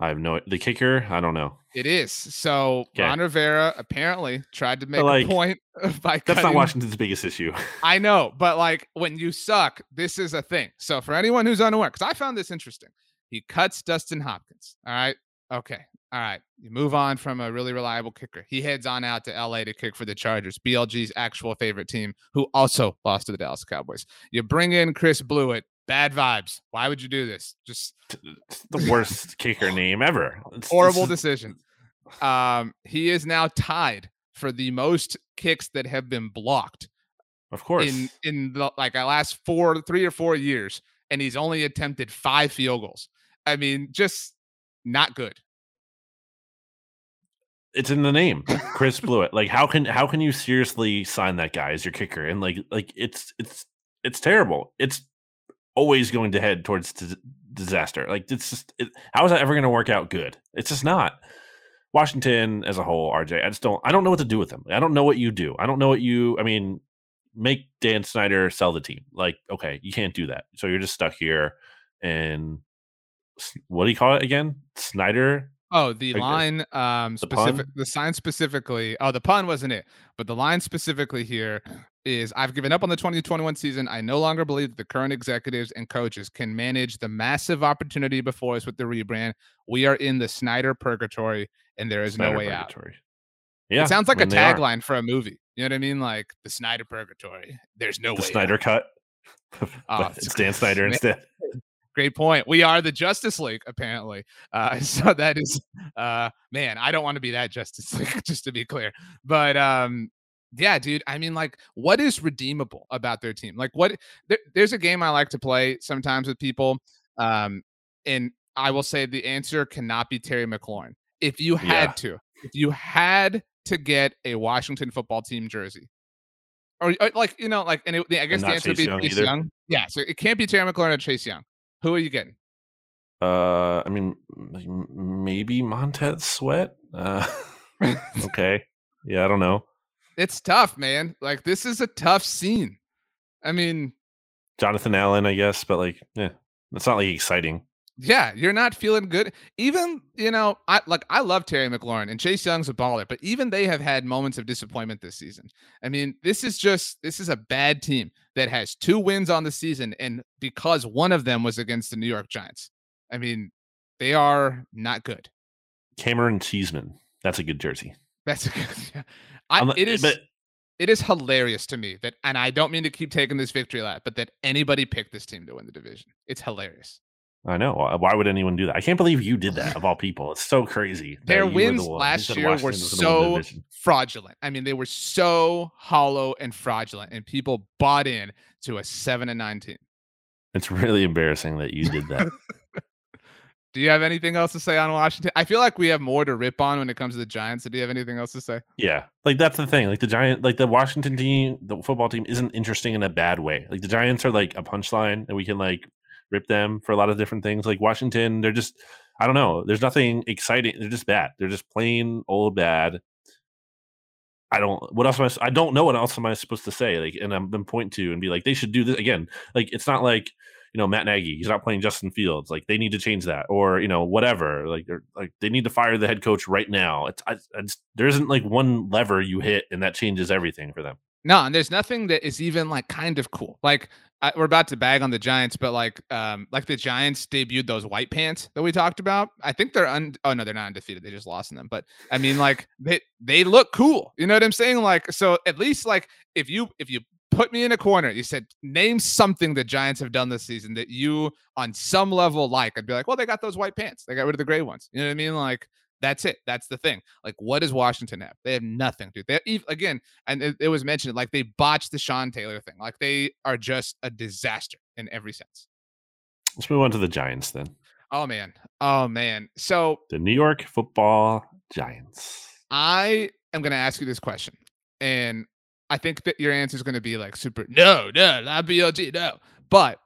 I have no the kicker. I don't know. It is so. Okay. Ron Rivera apparently tried to make like, a point by. Cutting, that's not Washington's biggest issue. I know, but like when you suck, this is a thing. So for anyone who's unaware, because I found this interesting, he cuts Dustin Hopkins. All right. Okay. All right, you move on from a really reliable kicker. He heads on out to L A to kick for the Chargers, B L G's actual favorite team, who also lost to the Dallas Cowboys. You bring in Chris Blewett. Bad vibes. Why would you do this? Just it's the worst kicker name ever. It's, horrible this... decision. Um, he is now tied for the most kicks that have been blocked. Of course, in in the, like the last four, three or four years, and he's only attempted five field goals. I mean, just not good. It's in the name, Chris Blewett. Like, how can how can you seriously sign that guy as your kicker? And like like it's it's it's terrible. It's always going to head towards d- disaster. Like it's just it, how is that ever going to work out good? It's just not. Washington as a whole, R J. I just don't. I don't know what to do with them. I don't know what you do. I don't know what you. I mean, make Dan Snyder sell the team. Like, okay, you can't do that. So you're just stuck here. And what do you call it again? Snyder. Oh, the like line the, um, specific, the, the sign specifically. Oh, the pun wasn't it, but the line specifically here is I've given up on the twenty twenty-one season. I no longer believe that the current executives and coaches can manage the massive opportunity before us with the rebrand. We are in the Snyder purgatory and there is Snyder no way purgatory. Out. Yeah, it sounds like a tagline for a movie. You know what I mean? Like the Snyder purgatory. There's no the way. The Snyder out. Cut. Oh, it's Dan Snyder instead. Great point. We are the Justice League, apparently. Uh, so that is, uh, man, I don't want to be that Justice League, just to be clear. But um, yeah, dude, I mean, like, what is redeemable about their team? Like, what? There, there's a game I like to play sometimes with people. Um, and I will say the answer cannot be Terry McLaurin. If you had yeah. to, if you had to get a Washington football team jersey, or, or like, you know, like, and it, I guess and the answer Chase would be Young Chase either. Young. Yeah. So it can't be Terry McLaurin or Chase Young. Who are you getting? Uh, I mean, maybe Montez Sweat. Uh, Okay. Yeah, I don't know. It's tough, man. Like, this is a tough scene. I mean, Jonathan Allen, I guess, but like, yeah, it's not like exciting. Yeah, you're not feeling good. Even, you know, I like I love Terry McLaurin and Chase Young's a baller, but even they have had moments of disappointment this season. I mean, this is just this is a bad team that has two wins on the season, and because one of them was against the New York Giants. I mean, they are not good. Cameron Cheeseman, that's a good jersey. That's a good. Yeah. I, not, it is. But, it is hilarious to me that, and I don't mean to keep taking this victory lap, but that anybody picked this team to win the division. It's hilarious. I know. Why would anyone do that? I can't believe you did that, of all people. It's so crazy. Their wins the last year were so fraudulent. I mean, they were so hollow and fraudulent, and people bought in to a seven and nine team. It's really embarrassing that you did that. Do you have anything else to say on Washington? I feel like we have more to rip on when it comes to the Giants. So do you have anything else to say? Yeah. Like, that's the thing. Like, the Giant, like, the Washington team, the football team isn't interesting in a bad way. Like, the Giants are, like, a punchline, and we can, like, rip them for a lot of different things. Like, Washington, they're just, I don't know. There's nothing exciting. They're just bad. They're just plain old bad. I don't, what else am I, I don't know what else am I supposed to say? Like, and I'm been point to and be like, they should do this again. Like, it's not like, you know, Matt Nagy, he's not playing Justin Fields. Like, they need to change that, or, you know, whatever. Like, they're like, they need to fire the head coach right now. It's, I, I just, there isn't like one lever you hit and that changes everything for them. No, and there's nothing that is even like kind of cool. Like, I, we're about to bag on the Giants, but like, um, like the Giants debuted those white pants that we talked about. I think they're un. Oh no, they're not undefeated. They just lost in them. But I mean, like, they they look cool. You know what I'm saying? Like, so at least like if you if you. put me in a corner. You said, name something the Giants have done this season that you on some level like. I'd be like, well, they got those white pants. They got rid of the gray ones. You know what I mean? Like, that's it. That's the thing. Like, what does Washington have? They have nothing, dude. They have, again, and it, it was mentioned, like, they botched the Sean Taylor thing. Like, they are just a disaster in every sense. Let's move on to the Giants then. Oh, man. Oh, man. So the New York Football Giants. I am going to ask you this question, and I think that your answer is going to be like super, no, no, not B L G, no. But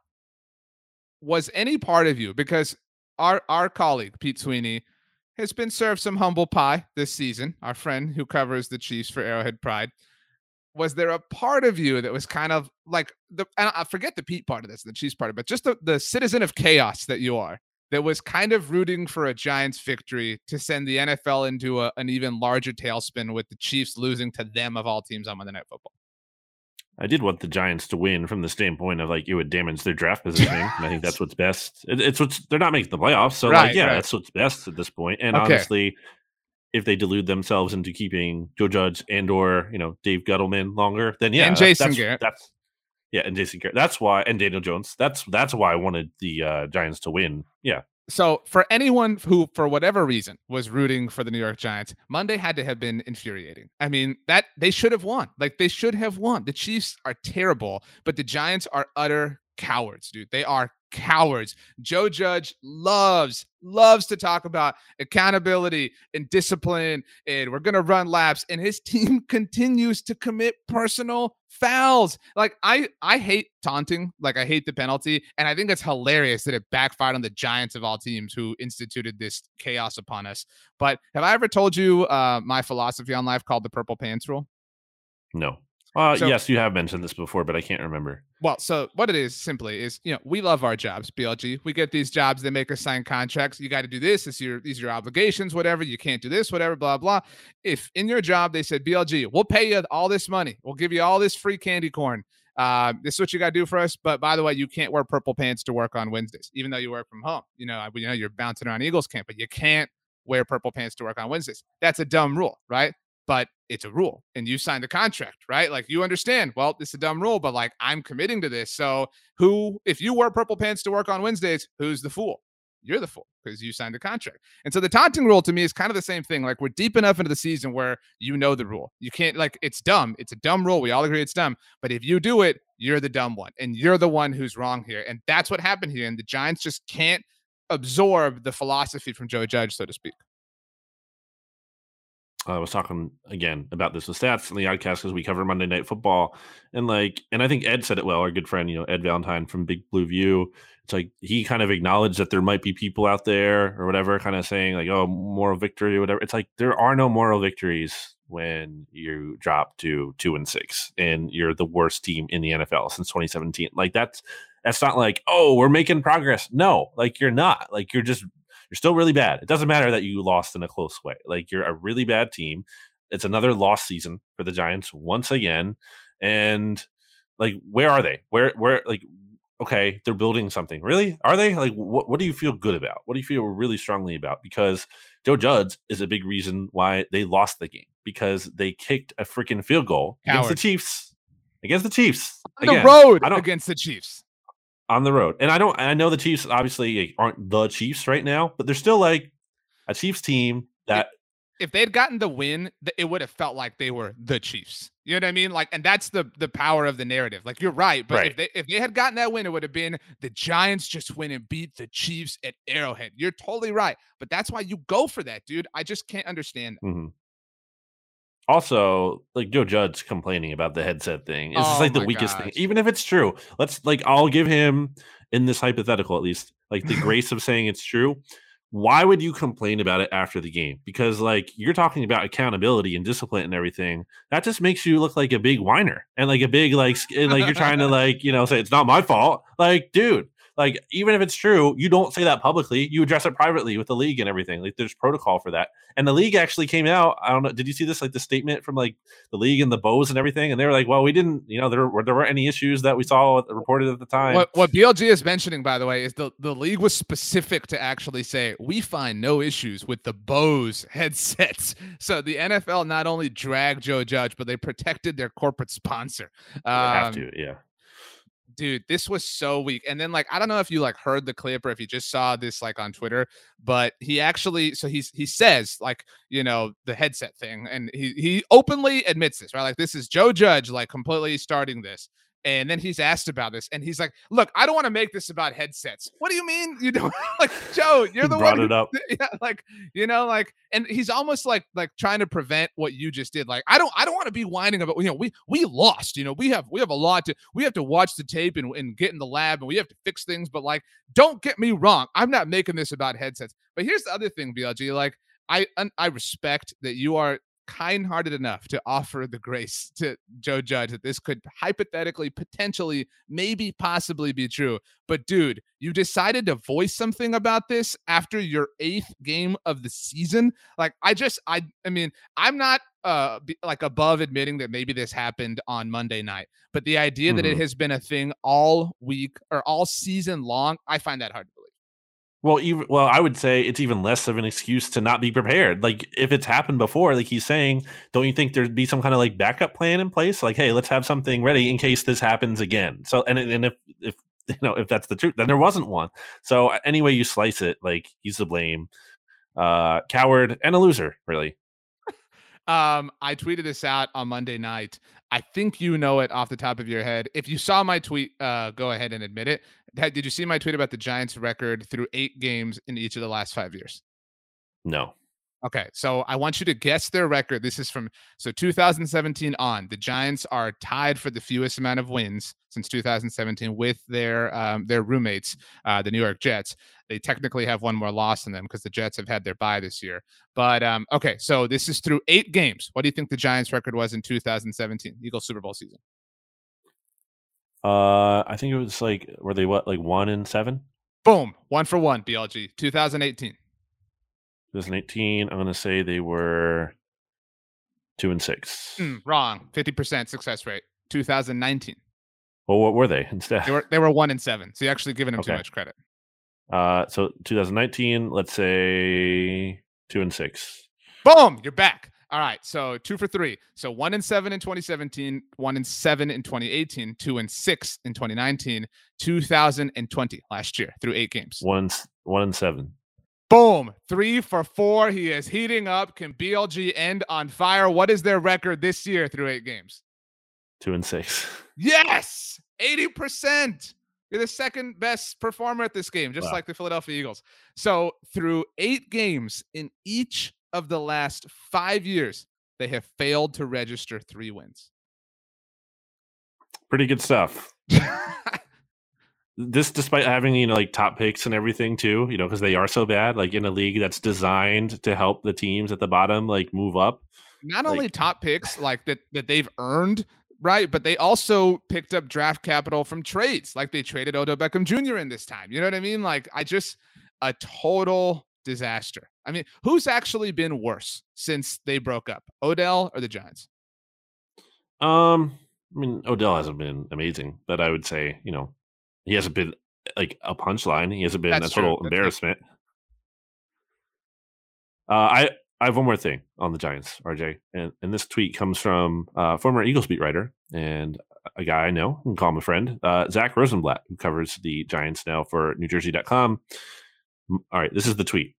was any part of you, because our our colleague, Pete Sweeney, has been served some humble pie this season, our friend who covers the Chiefs for Arrowhead Pride, was there a part of you that was kind of like, the? And I forget the Pete part of this, the Chiefs part of it, but just the, the citizen of chaos that you are, that was kind of rooting for a Giants victory to send the N F L into a, an even larger tailspin with the Chiefs losing to them of all teams on Monday Night Football. I did want the Giants to win from the standpoint of like, it would damage their draft positioning. And I think that's what's best. It, it's what's, they're not making the playoffs. So right, like, yeah, right. That's what's best at this point. And okay. Honestly, if they delude themselves into keeping Joe Judge and, or, you know, Dave Gettleman longer, then yeah, and Jason that's, Garrett. That's, Yeah, and Jason Garrett. That's why, and Daniel Jones. That's that's why I wanted the uh, Giants to win. Yeah. So for anyone who, for whatever reason, was rooting for the New York Giants, Monday had to have been infuriating. I mean, that they should have won. Like, they should have won. The Chiefs are terrible, but the Giants are utter cowards, dude. They are cowards. Joe Judge loves loves to talk about accountability and discipline, and we're gonna run laps, and his team continues to commit personal fouls. Like, I I hate taunting. Like, I hate the penalty, and I think it's hilarious that it backfired on the Giants of all teams who instituted this chaos upon us. But have I ever told you uh my philosophy on life called the purple pants rule? No. Uh, so, yes, you have mentioned this before, but I can't remember. Well, so what it is simply is, you know, we love our jobs, B L G. We get these jobs. They make us sign contracts. You got to do this. It's your, these are your obligations, whatever. You can't do this, whatever, blah, blah. If in your job they said, B L G, we'll pay you all this money. We'll give you all this free candy corn. Uh, this is what you got to do for us. But by the way, you can't wear purple pants to work on Wednesdays, even though you work from home. You know, you know, you're bouncing around Eagles camp, but you can't wear purple pants to work on Wednesdays. That's a dumb rule, right? But it's a rule, and you signed the contract, right? Like, you understand, well, this is a dumb rule, but like, I'm committing to this. So who, if you wear purple pants to work on Wednesdays, who's the fool? You're the fool because you signed the contract. And so the taunting rule to me is kind of the same thing. Like, we're deep enough into the season where you know the rule. You can't, like, it's dumb. It's a dumb rule. We all agree it's dumb. But if you do it, you're the dumb one, and you're the one who's wrong here. And that's what happened here. And the Giants just can't absorb the philosophy from Joe Judge, so to speak. I was talking again about this with stats in the podcast because we cover Monday Night Football, and like, and I think Ed said it well. Our good friend, you know, Ed Valentine from Big Blue View. It's like he kind of acknowledged that there might be people out there or whatever, kind of saying like, "Oh, moral victory," or whatever. It's like there are no moral victories when you drop to two and six and you're the worst team in the N F L since twenty seventeen. Like that's that's not like, oh, we're making progress. No, like you're not. Like you're just. You're still really bad. It doesn't matter that you lost in a close way. Like you're a really bad team. It's another lost season for the Giants once again. And like, where are they? Where, where, like, okay, they're building something. Really? Are they? Like, what, what do you feel good about? What do you feel really strongly about? Because Joe Judge is a big reason why they lost the game because they kicked a freaking field goal Coward. against the Chiefs. Against the Chiefs. On again, the road against the Chiefs. On the road. And I don't, I know the Chiefs obviously aren't the Chiefs right now, but they're still like a Chiefs team that if, if they'd gotten the win, it would have felt like they were the Chiefs. You know what I mean? Like, and that's the the power of the narrative. Like, you're right. But right. if they if they had gotten that win, it would have been the Giants just went and beat the Chiefs at Arrowhead. You're totally right. But that's why you go for that, dude. I just can't understand that. Mm-hmm. Also, like Joe Judge complaining about the headset thing is oh like the weakest gosh. thing, even if it's true. Let's like, I'll give him in this hypothetical at least, like the grace of saying it's true. Why would you complain about it after the game? Because like you're talking about accountability and discipline and everything, that just makes you look like a big whiner and like a big like like you're trying to like you know say it's not my fault. Like, dude, like even if it's true, you don't say that publicly. You address it privately with the league and everything. Like there's protocol for that. And the league actually came out. I don't know. Did you see this? Like the statement from like the league and the Bows and everything. And they were like, well, we didn't, you know, there were, there weren't any issues that we saw reported at the time. What, what B L G is mentioning, by the way, is the, the league was specific to actually say, we find no issues with the Bows headsets. So the N F L not only dragged Joe Judge, but they protected their corporate sponsor. Um, have to, yeah. Dude, this was so weak. And then, like, I don't know if you like heard the clip or if you just saw this like on Twitter, but he actually, so he's he says like, you know, the headset thing, and he he openly admits this, right? Like, this is Joe Judge like completely starting this. And then he's asked about this, and he's like, "Look, I don't want to make this about headsets." What do you mean? You don't like Joe? You're the brought one who brought it up. Yeah, like you know, like, and he's almost like like trying to prevent what you just did. Like, I don't, I don't want to be whining about. You know, we we lost. You know, we have we have a lot to. We have to watch the tape and, and get in the lab, and we have to fix things. But like, don't get me wrong. I'm not making this about headsets. But here's the other thing, B L G. Like, I I respect that you are kind-hearted enough to offer the grace to Joe Judge that this could hypothetically, potentially, maybe, possibly be true. But dude, you decided to voice something about this after your eighth game of the season. Like, I just, I, I mean, I'm not uh like above admitting that maybe this happened on Monday night, but the idea mm-hmm. that it has been a thing all week or all season long, I find that hard to believe. Well, even well, I would say it's even less of an excuse to not be prepared. Like, if it's happened before, like he's saying, don't you think there'd be some kind of like backup plan in place? Like, hey, let's have something ready in case this happens again. So, and and if if you know if that's the truth, then there wasn't one. So, any way you slice it, like he's to blame, uh, coward and a loser, really. Um, I tweeted this out on Monday night. I think you know it off the top of your head. If you saw my tweet, uh, go ahead and admit it. Did you see my tweet about the Giants' record through eight games in each of the last five years? No. Okay, so I want you to guess their record. This is from, so two thousand seventeen on. The Giants are tied for the fewest amount of wins since two thousand seventeen with their um, their roommates, uh, the New York Jets. They technically have one more loss in them because the Jets have had their bye this year. But, um, okay, so this is through eight games. What do you think the Giants' record was in two thousand seventeen, Eagles Super Bowl season? Uh, I think it was like, were they what, like one and seven? Boom. One for one, B L G. two thousand eighteen. twenty eighteen, I'm going to say they were two and six. Mm, wrong. fifty percent success rate. two thousand nineteen. Well, what were they instead? They were, they were one and seven. So you're actually giving them okay. too much credit. Uh, so two thousand nineteen, let's say two and six. Boom. You're back. All right, so two for three. So one and seven in twenty seventeen, one and seven in twenty eighteen, two and six in twenty nineteen, two thousand twenty last year through eight games. One, one and seven. Boom, three for four. He is heating up. Can B L G end on fire? What is their record this year through eight games? Two and six. Yes, eighty percent. You're the second best performer at this game, just wow. like the Philadelphia Eagles. So through eight games in each of the last five years, they have failed to register three wins. Pretty good stuff. This, despite having, you know, like top picks and everything too, you know, because they are so bad, like in a league that's designed to help the teams at the bottom, like move up. Not like, only top picks like that, that they've earned, right? But they also picked up draft capital from trades. Like they traded Odell Beckham Junior in this time. You know what I mean? Like I just, a total disaster. I mean, who's actually been worse since they broke up? Odell or the Giants? Um, I mean, Odell hasn't been amazing, but I would say, you know, he hasn't been like a punchline. He hasn't been That's a total true. embarrassment. Uh, I, I have one more thing on the Giants, R J. And, and this tweet comes from uh former Eagles beat writer and a guy I know, I can call him a friend, uh, Zach Rosenblatt, who covers the Giants now for New Jersey dot com. All right, this is the tweet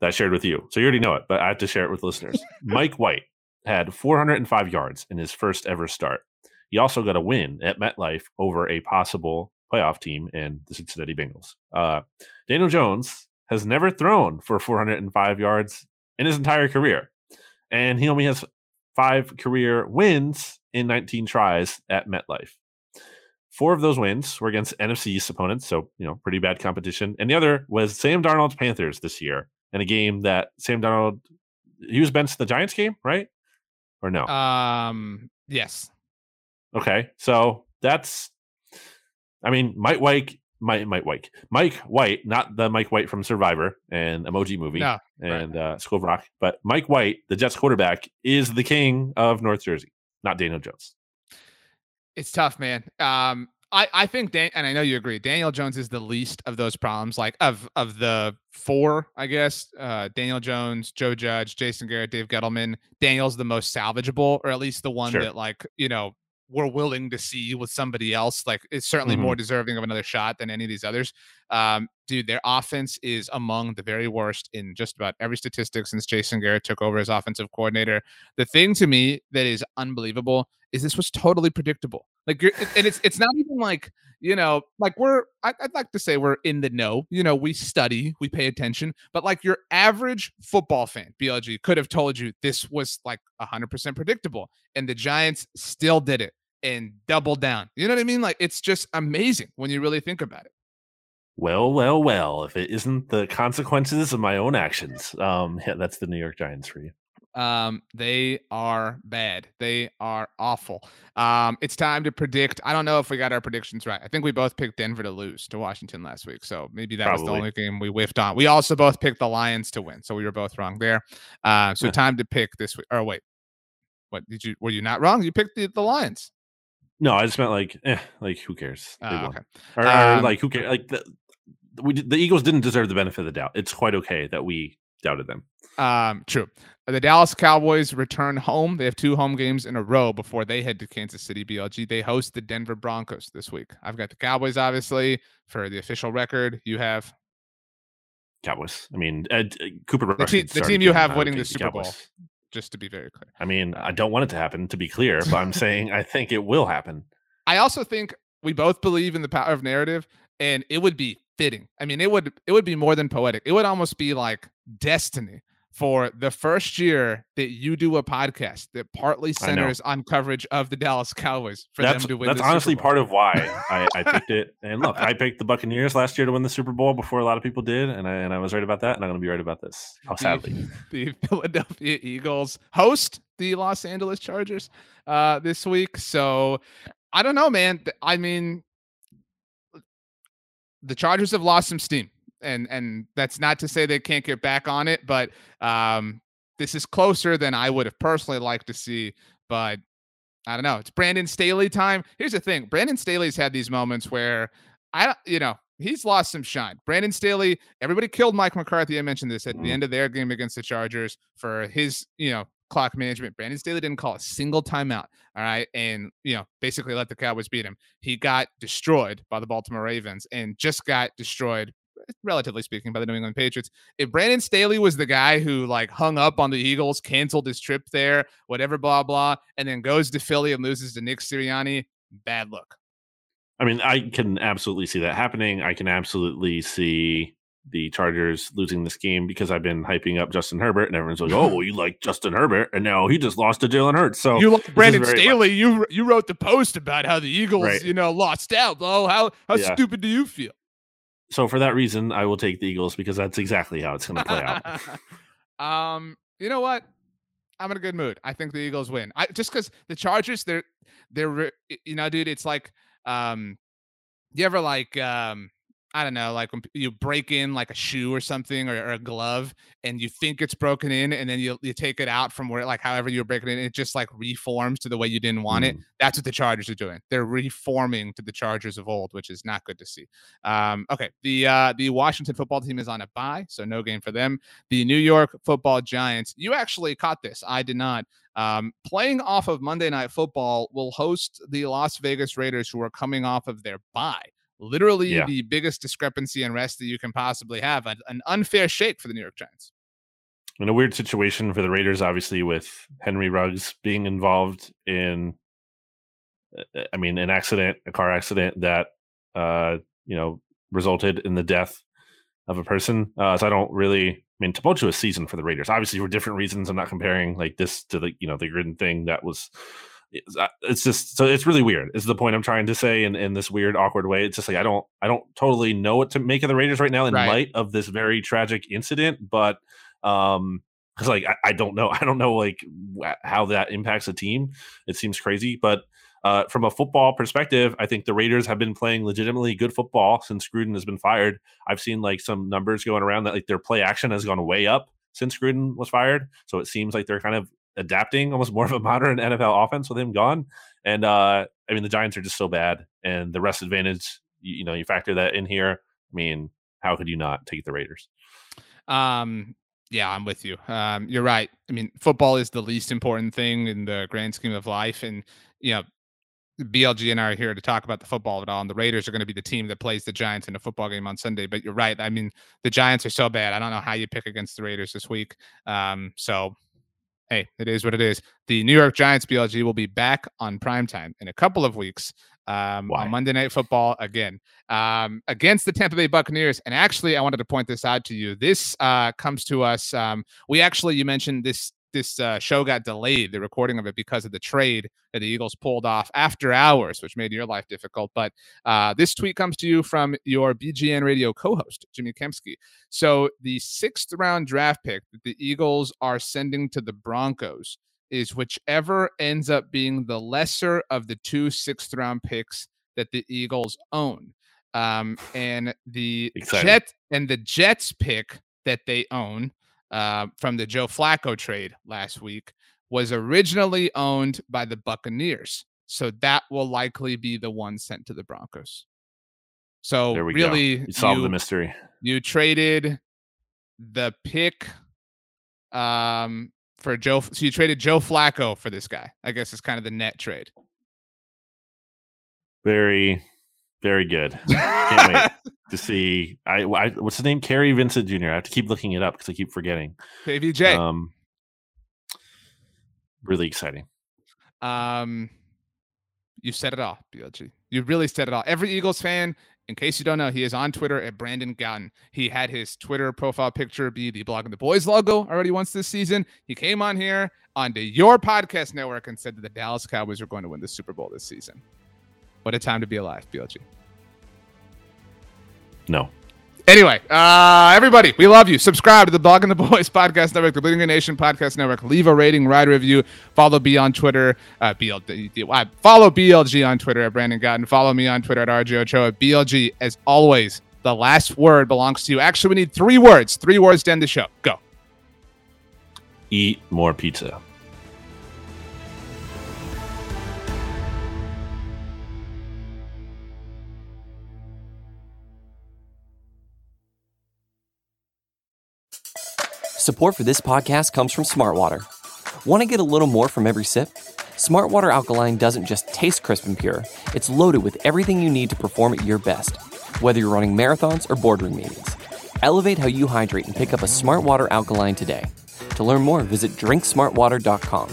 that I shared with you. So you already know it, but I have to share it with listeners. Mike White had four hundred five yards in his first ever start. He also got a win at MetLife over a possible playoff team and the Cincinnati Bengals. Uh, Daniel Jones has never thrown for four hundred five yards in his entire career, and he only has five career wins in nineteen tries at MetLife. Four of those wins were against N F C East opponents, so, you know, pretty bad competition. And the other was Sam Darnold's Panthers this year, in a game that Sam Darnold, he was benched the Giants game, right? Or no? Um, yes. Okay, so that's, I mean, Mike White, Mike, Mike White, Mike White, not the Mike White from Survivor and Emoji Movie no, and right. uh, School of Rock, but Mike White, the Jets quarterback, is the king of North Jersey, not Daniel Jones. It's tough, man. Um, I, I think, Dan- and I know you agree, Daniel Jones is the least of those problems, like of of the four, I guess. Uh, Daniel Jones, Joe Judge, Jason Garrett, Dave Gettleman. Daniel's the most salvageable, or at least the one sure. that, like, you know, we're willing to see with somebody else. Like, it's certainly mm-hmm. more deserving of another shot than any of these others. Um, dude, their offense is among the very worst in just about every statistic since Jason Garrett took over as offensive coordinator. The thing to me that is unbelievable is this was totally predictable. Like, you're, and it's it's not even like, you know, like we're, I, I'd like to say we're in the know, you know, we study, we pay attention, but like your average football fan, B L G, could have told you this was like one hundred percent predictable, and the Giants still did it and double down. You know what I mean? Like, it's just amazing when you really think about it. Well, well, well, if it isn't the consequences of my own actions. Um, yeah, that's the New York Giants for you. Um, they are bad. They are awful. Um, it's time to predict. I don't know if we got our predictions right. I think we both picked Denver to lose to Washington last week. So maybe that Probably. was the only game we whiffed on. We also both picked the Lions to win. So we were both wrong there. Uh, so time to pick this week. Or wait, what did you, were you not wrong? You picked the, the Lions. No, I just meant like, eh, like who cares? Uh, okay. Or, or um, like, who cares? Like the, we, the Eagles didn't deserve the benefit of the doubt. It's quite okay that we doubted them. Um, true. The Dallas Cowboys return home. They have two home games in a row before they head to Kansas City, B L G. They host the Denver Broncos this week. I've got the Cowboys, obviously, for the official record. You have? Cowboys. I mean, uh, Cooper Rush. The, te- the team you have winning the Super Cowboys. Bowl, just to be very clear. I mean, I don't want it to happen, to be clear, but I'm saying I think it will happen. I also think we both believe in the power of narrative, and it would be fitting. I mean, it would it would be more than poetic. It would almost be like destiny for the first year that you do a podcast that partly centers on coverage of the Dallas Cowboys for that's, them to win. That's the honestly part of why I, I picked it. And look, I picked the Buccaneers last year to win the Super Bowl before a lot of people did. And I, and I was right about that. And I'm going to be right about this. How sadly. The, the Philadelphia Eagles host the Los Angeles Chargers uh, this week. So I don't know, man. I mean, the Chargers have lost some steam. And and that's not to say they can't get back on it, but um, this is closer than I would have personally liked to see. But I don't know. It's Brandon Staley time. Here's the thing. Brandon Staley's had these moments where, I you know, he's lost some shine. Brandon Staley, everybody killed Mike McCarthy. I mentioned this at mm-hmm. the end of their game against the Chargers for his, you know, clock management. Brandon Staley didn't call a single timeout. All right. And, you know, basically let the Cowboys beat him. He got destroyed by the Baltimore Ravens and just got destroyed, relatively speaking, by the New England Patriots. If Brandon Staley was the guy who like hung up on the Eagles, canceled his trip there, whatever, blah, blah, and then goes to Philly and loses to Nick Sirianni, bad look. I mean, I can absolutely see that happening. I can absolutely see the Chargers losing this game because I've been hyping up Justin Herbert, and everyone's like, "Oh, you like Justin Herbert?" And now he just lost to Jalen Hurts. So you like Brandon Staley? Much. You you wrote the post about how the Eagles, right. you know, lost out. Oh, how how yeah. stupid do you feel? So for that reason, I will take the Eagles because that's exactly how it's going to play out. um, you know what? I'm in a good mood. I think the Eagles win. I just because the Chargers, they're they're you know, dude, it's like um, you ever like um. I don't know, like when you break in like a shoe or something or, or a glove and you think it's broken in and then you you take it out from where, like however you were breaking it, and it just like reforms to the way you didn't want mm. it. That's what the Chargers are doing. They're reforming to the Chargers of old, which is not good to see. Um, okay. The, uh, the Washington football team is on a bye, so no game for them. The New York football Giants, you actually caught this. I did not. Um, playing off of Monday Night Football, will host the Las Vegas Raiders, who are coming off of their bye. Literally yeah. the biggest discrepancy and rest that you can possibly have. An, an unfair shake for the New York Giants. In a weird situation for the Raiders, obviously, with Henry Ruggs being involved in, I mean, an accident, a car accident that, uh, you know, resulted in the death of a person. Uh, so I don't really, I mean, tumultuous season for the Raiders, obviously for different reasons. I'm not comparing like this to the, you know, the Gruden thing that was, it's just so it's really weird is the point I'm trying to say in, in this weird awkward way. It's just like I don't I don't totally know what to make of the Raiders right now in right. light of this very tragic incident, but um because like I, I don't know I don't know like how that impacts a team. It seems crazy, but uh from a football perspective, I think the Raiders have been playing legitimately good football since Gruden has been fired. I've seen like some numbers going around that like their play action has gone way up since Gruden was fired, so it seems like they're kind of adapting almost more of a modern N F L offense with him gone. And uh I mean the Giants are just so bad, and the rest advantage, you, you know, you factor that in here. I mean, how could you not take the Raiders? Um yeah, I'm with you. Um you're right. I mean, football is the least important thing in the grand scheme of life, and you know, B L G and I are here to talk about the football at all, and the Raiders are going to be the team that plays the Giants in a football game on Sunday. But you're right, I mean the Giants are so bad, I don't know how you pick against the Raiders this week. Um so hey, it is what it is. The New York Giants, B L G, will be back on primetime in a couple of weeks um, wow. on Monday Night Football again um, against the Tampa Bay Buccaneers. And actually, I wanted to point this out to you. This uh, comes to us. Um, we actually, you mentioned this this uh, show got delayed, the recording of it, because of the trade that the Eagles pulled off after hours, which made your life difficult. But uh, this tweet comes to you from your B G N radio co-host, Jimmy Kemsky. So the sixth round draft pick that the Eagles are sending to the Broncos is whichever ends up being the lesser of the two sixth round picks that the Eagles own. Um, and the Jets and the Jets pick that they own Uh, from the Joe Flacco trade last week was originally owned by the Buccaneers. So that will likely be the one sent to the Broncos. So there we really go. You solved you, the mystery. You traded the pick um, for Joe. So you traded Joe Flacco for this guy. I guess it's kind of the net trade. Very, very good. Can't wait to see. I, I what's his name? Kerry Vincent Junior I have to keep looking it up because I keep forgetting. K V J. Um, really exciting. Um, you said it all, B L G. You really said it all. Every Eagles fan, in case you don't know, he is on Twitter at Brandon Gowton. He had his Twitter profile picture be the Blogging the Boys logo already once this season. He came on here onto your podcast network and said that the Dallas Cowboys are going to win the Super Bowl this season. What a time to be alive, B L G. No. Anyway, uh, everybody, we love you. Subscribe to the Blogging the Boys Podcast Network, the Bleeding Green Nation Podcast Network. Leave a rating, write a review. Follow B on Twitter. Uh, B L G, follow B L G on Twitter at Brandon Gowton. Follow me on Twitter at R J Ochoa. B L G, as always, the last word belongs to you. Actually, we need three words. Three words to end the show. Go. Eat more pizza. Support for this podcast comes from Smartwater. Want to get a little more from every sip? Smartwater Alkaline doesn't just taste crisp and pure. It's loaded with everything you need to perform at your best, whether you're running marathons or boardroom meetings. Elevate how you hydrate and pick up a Smartwater Alkaline today. To learn more, visit drink smart water dot com.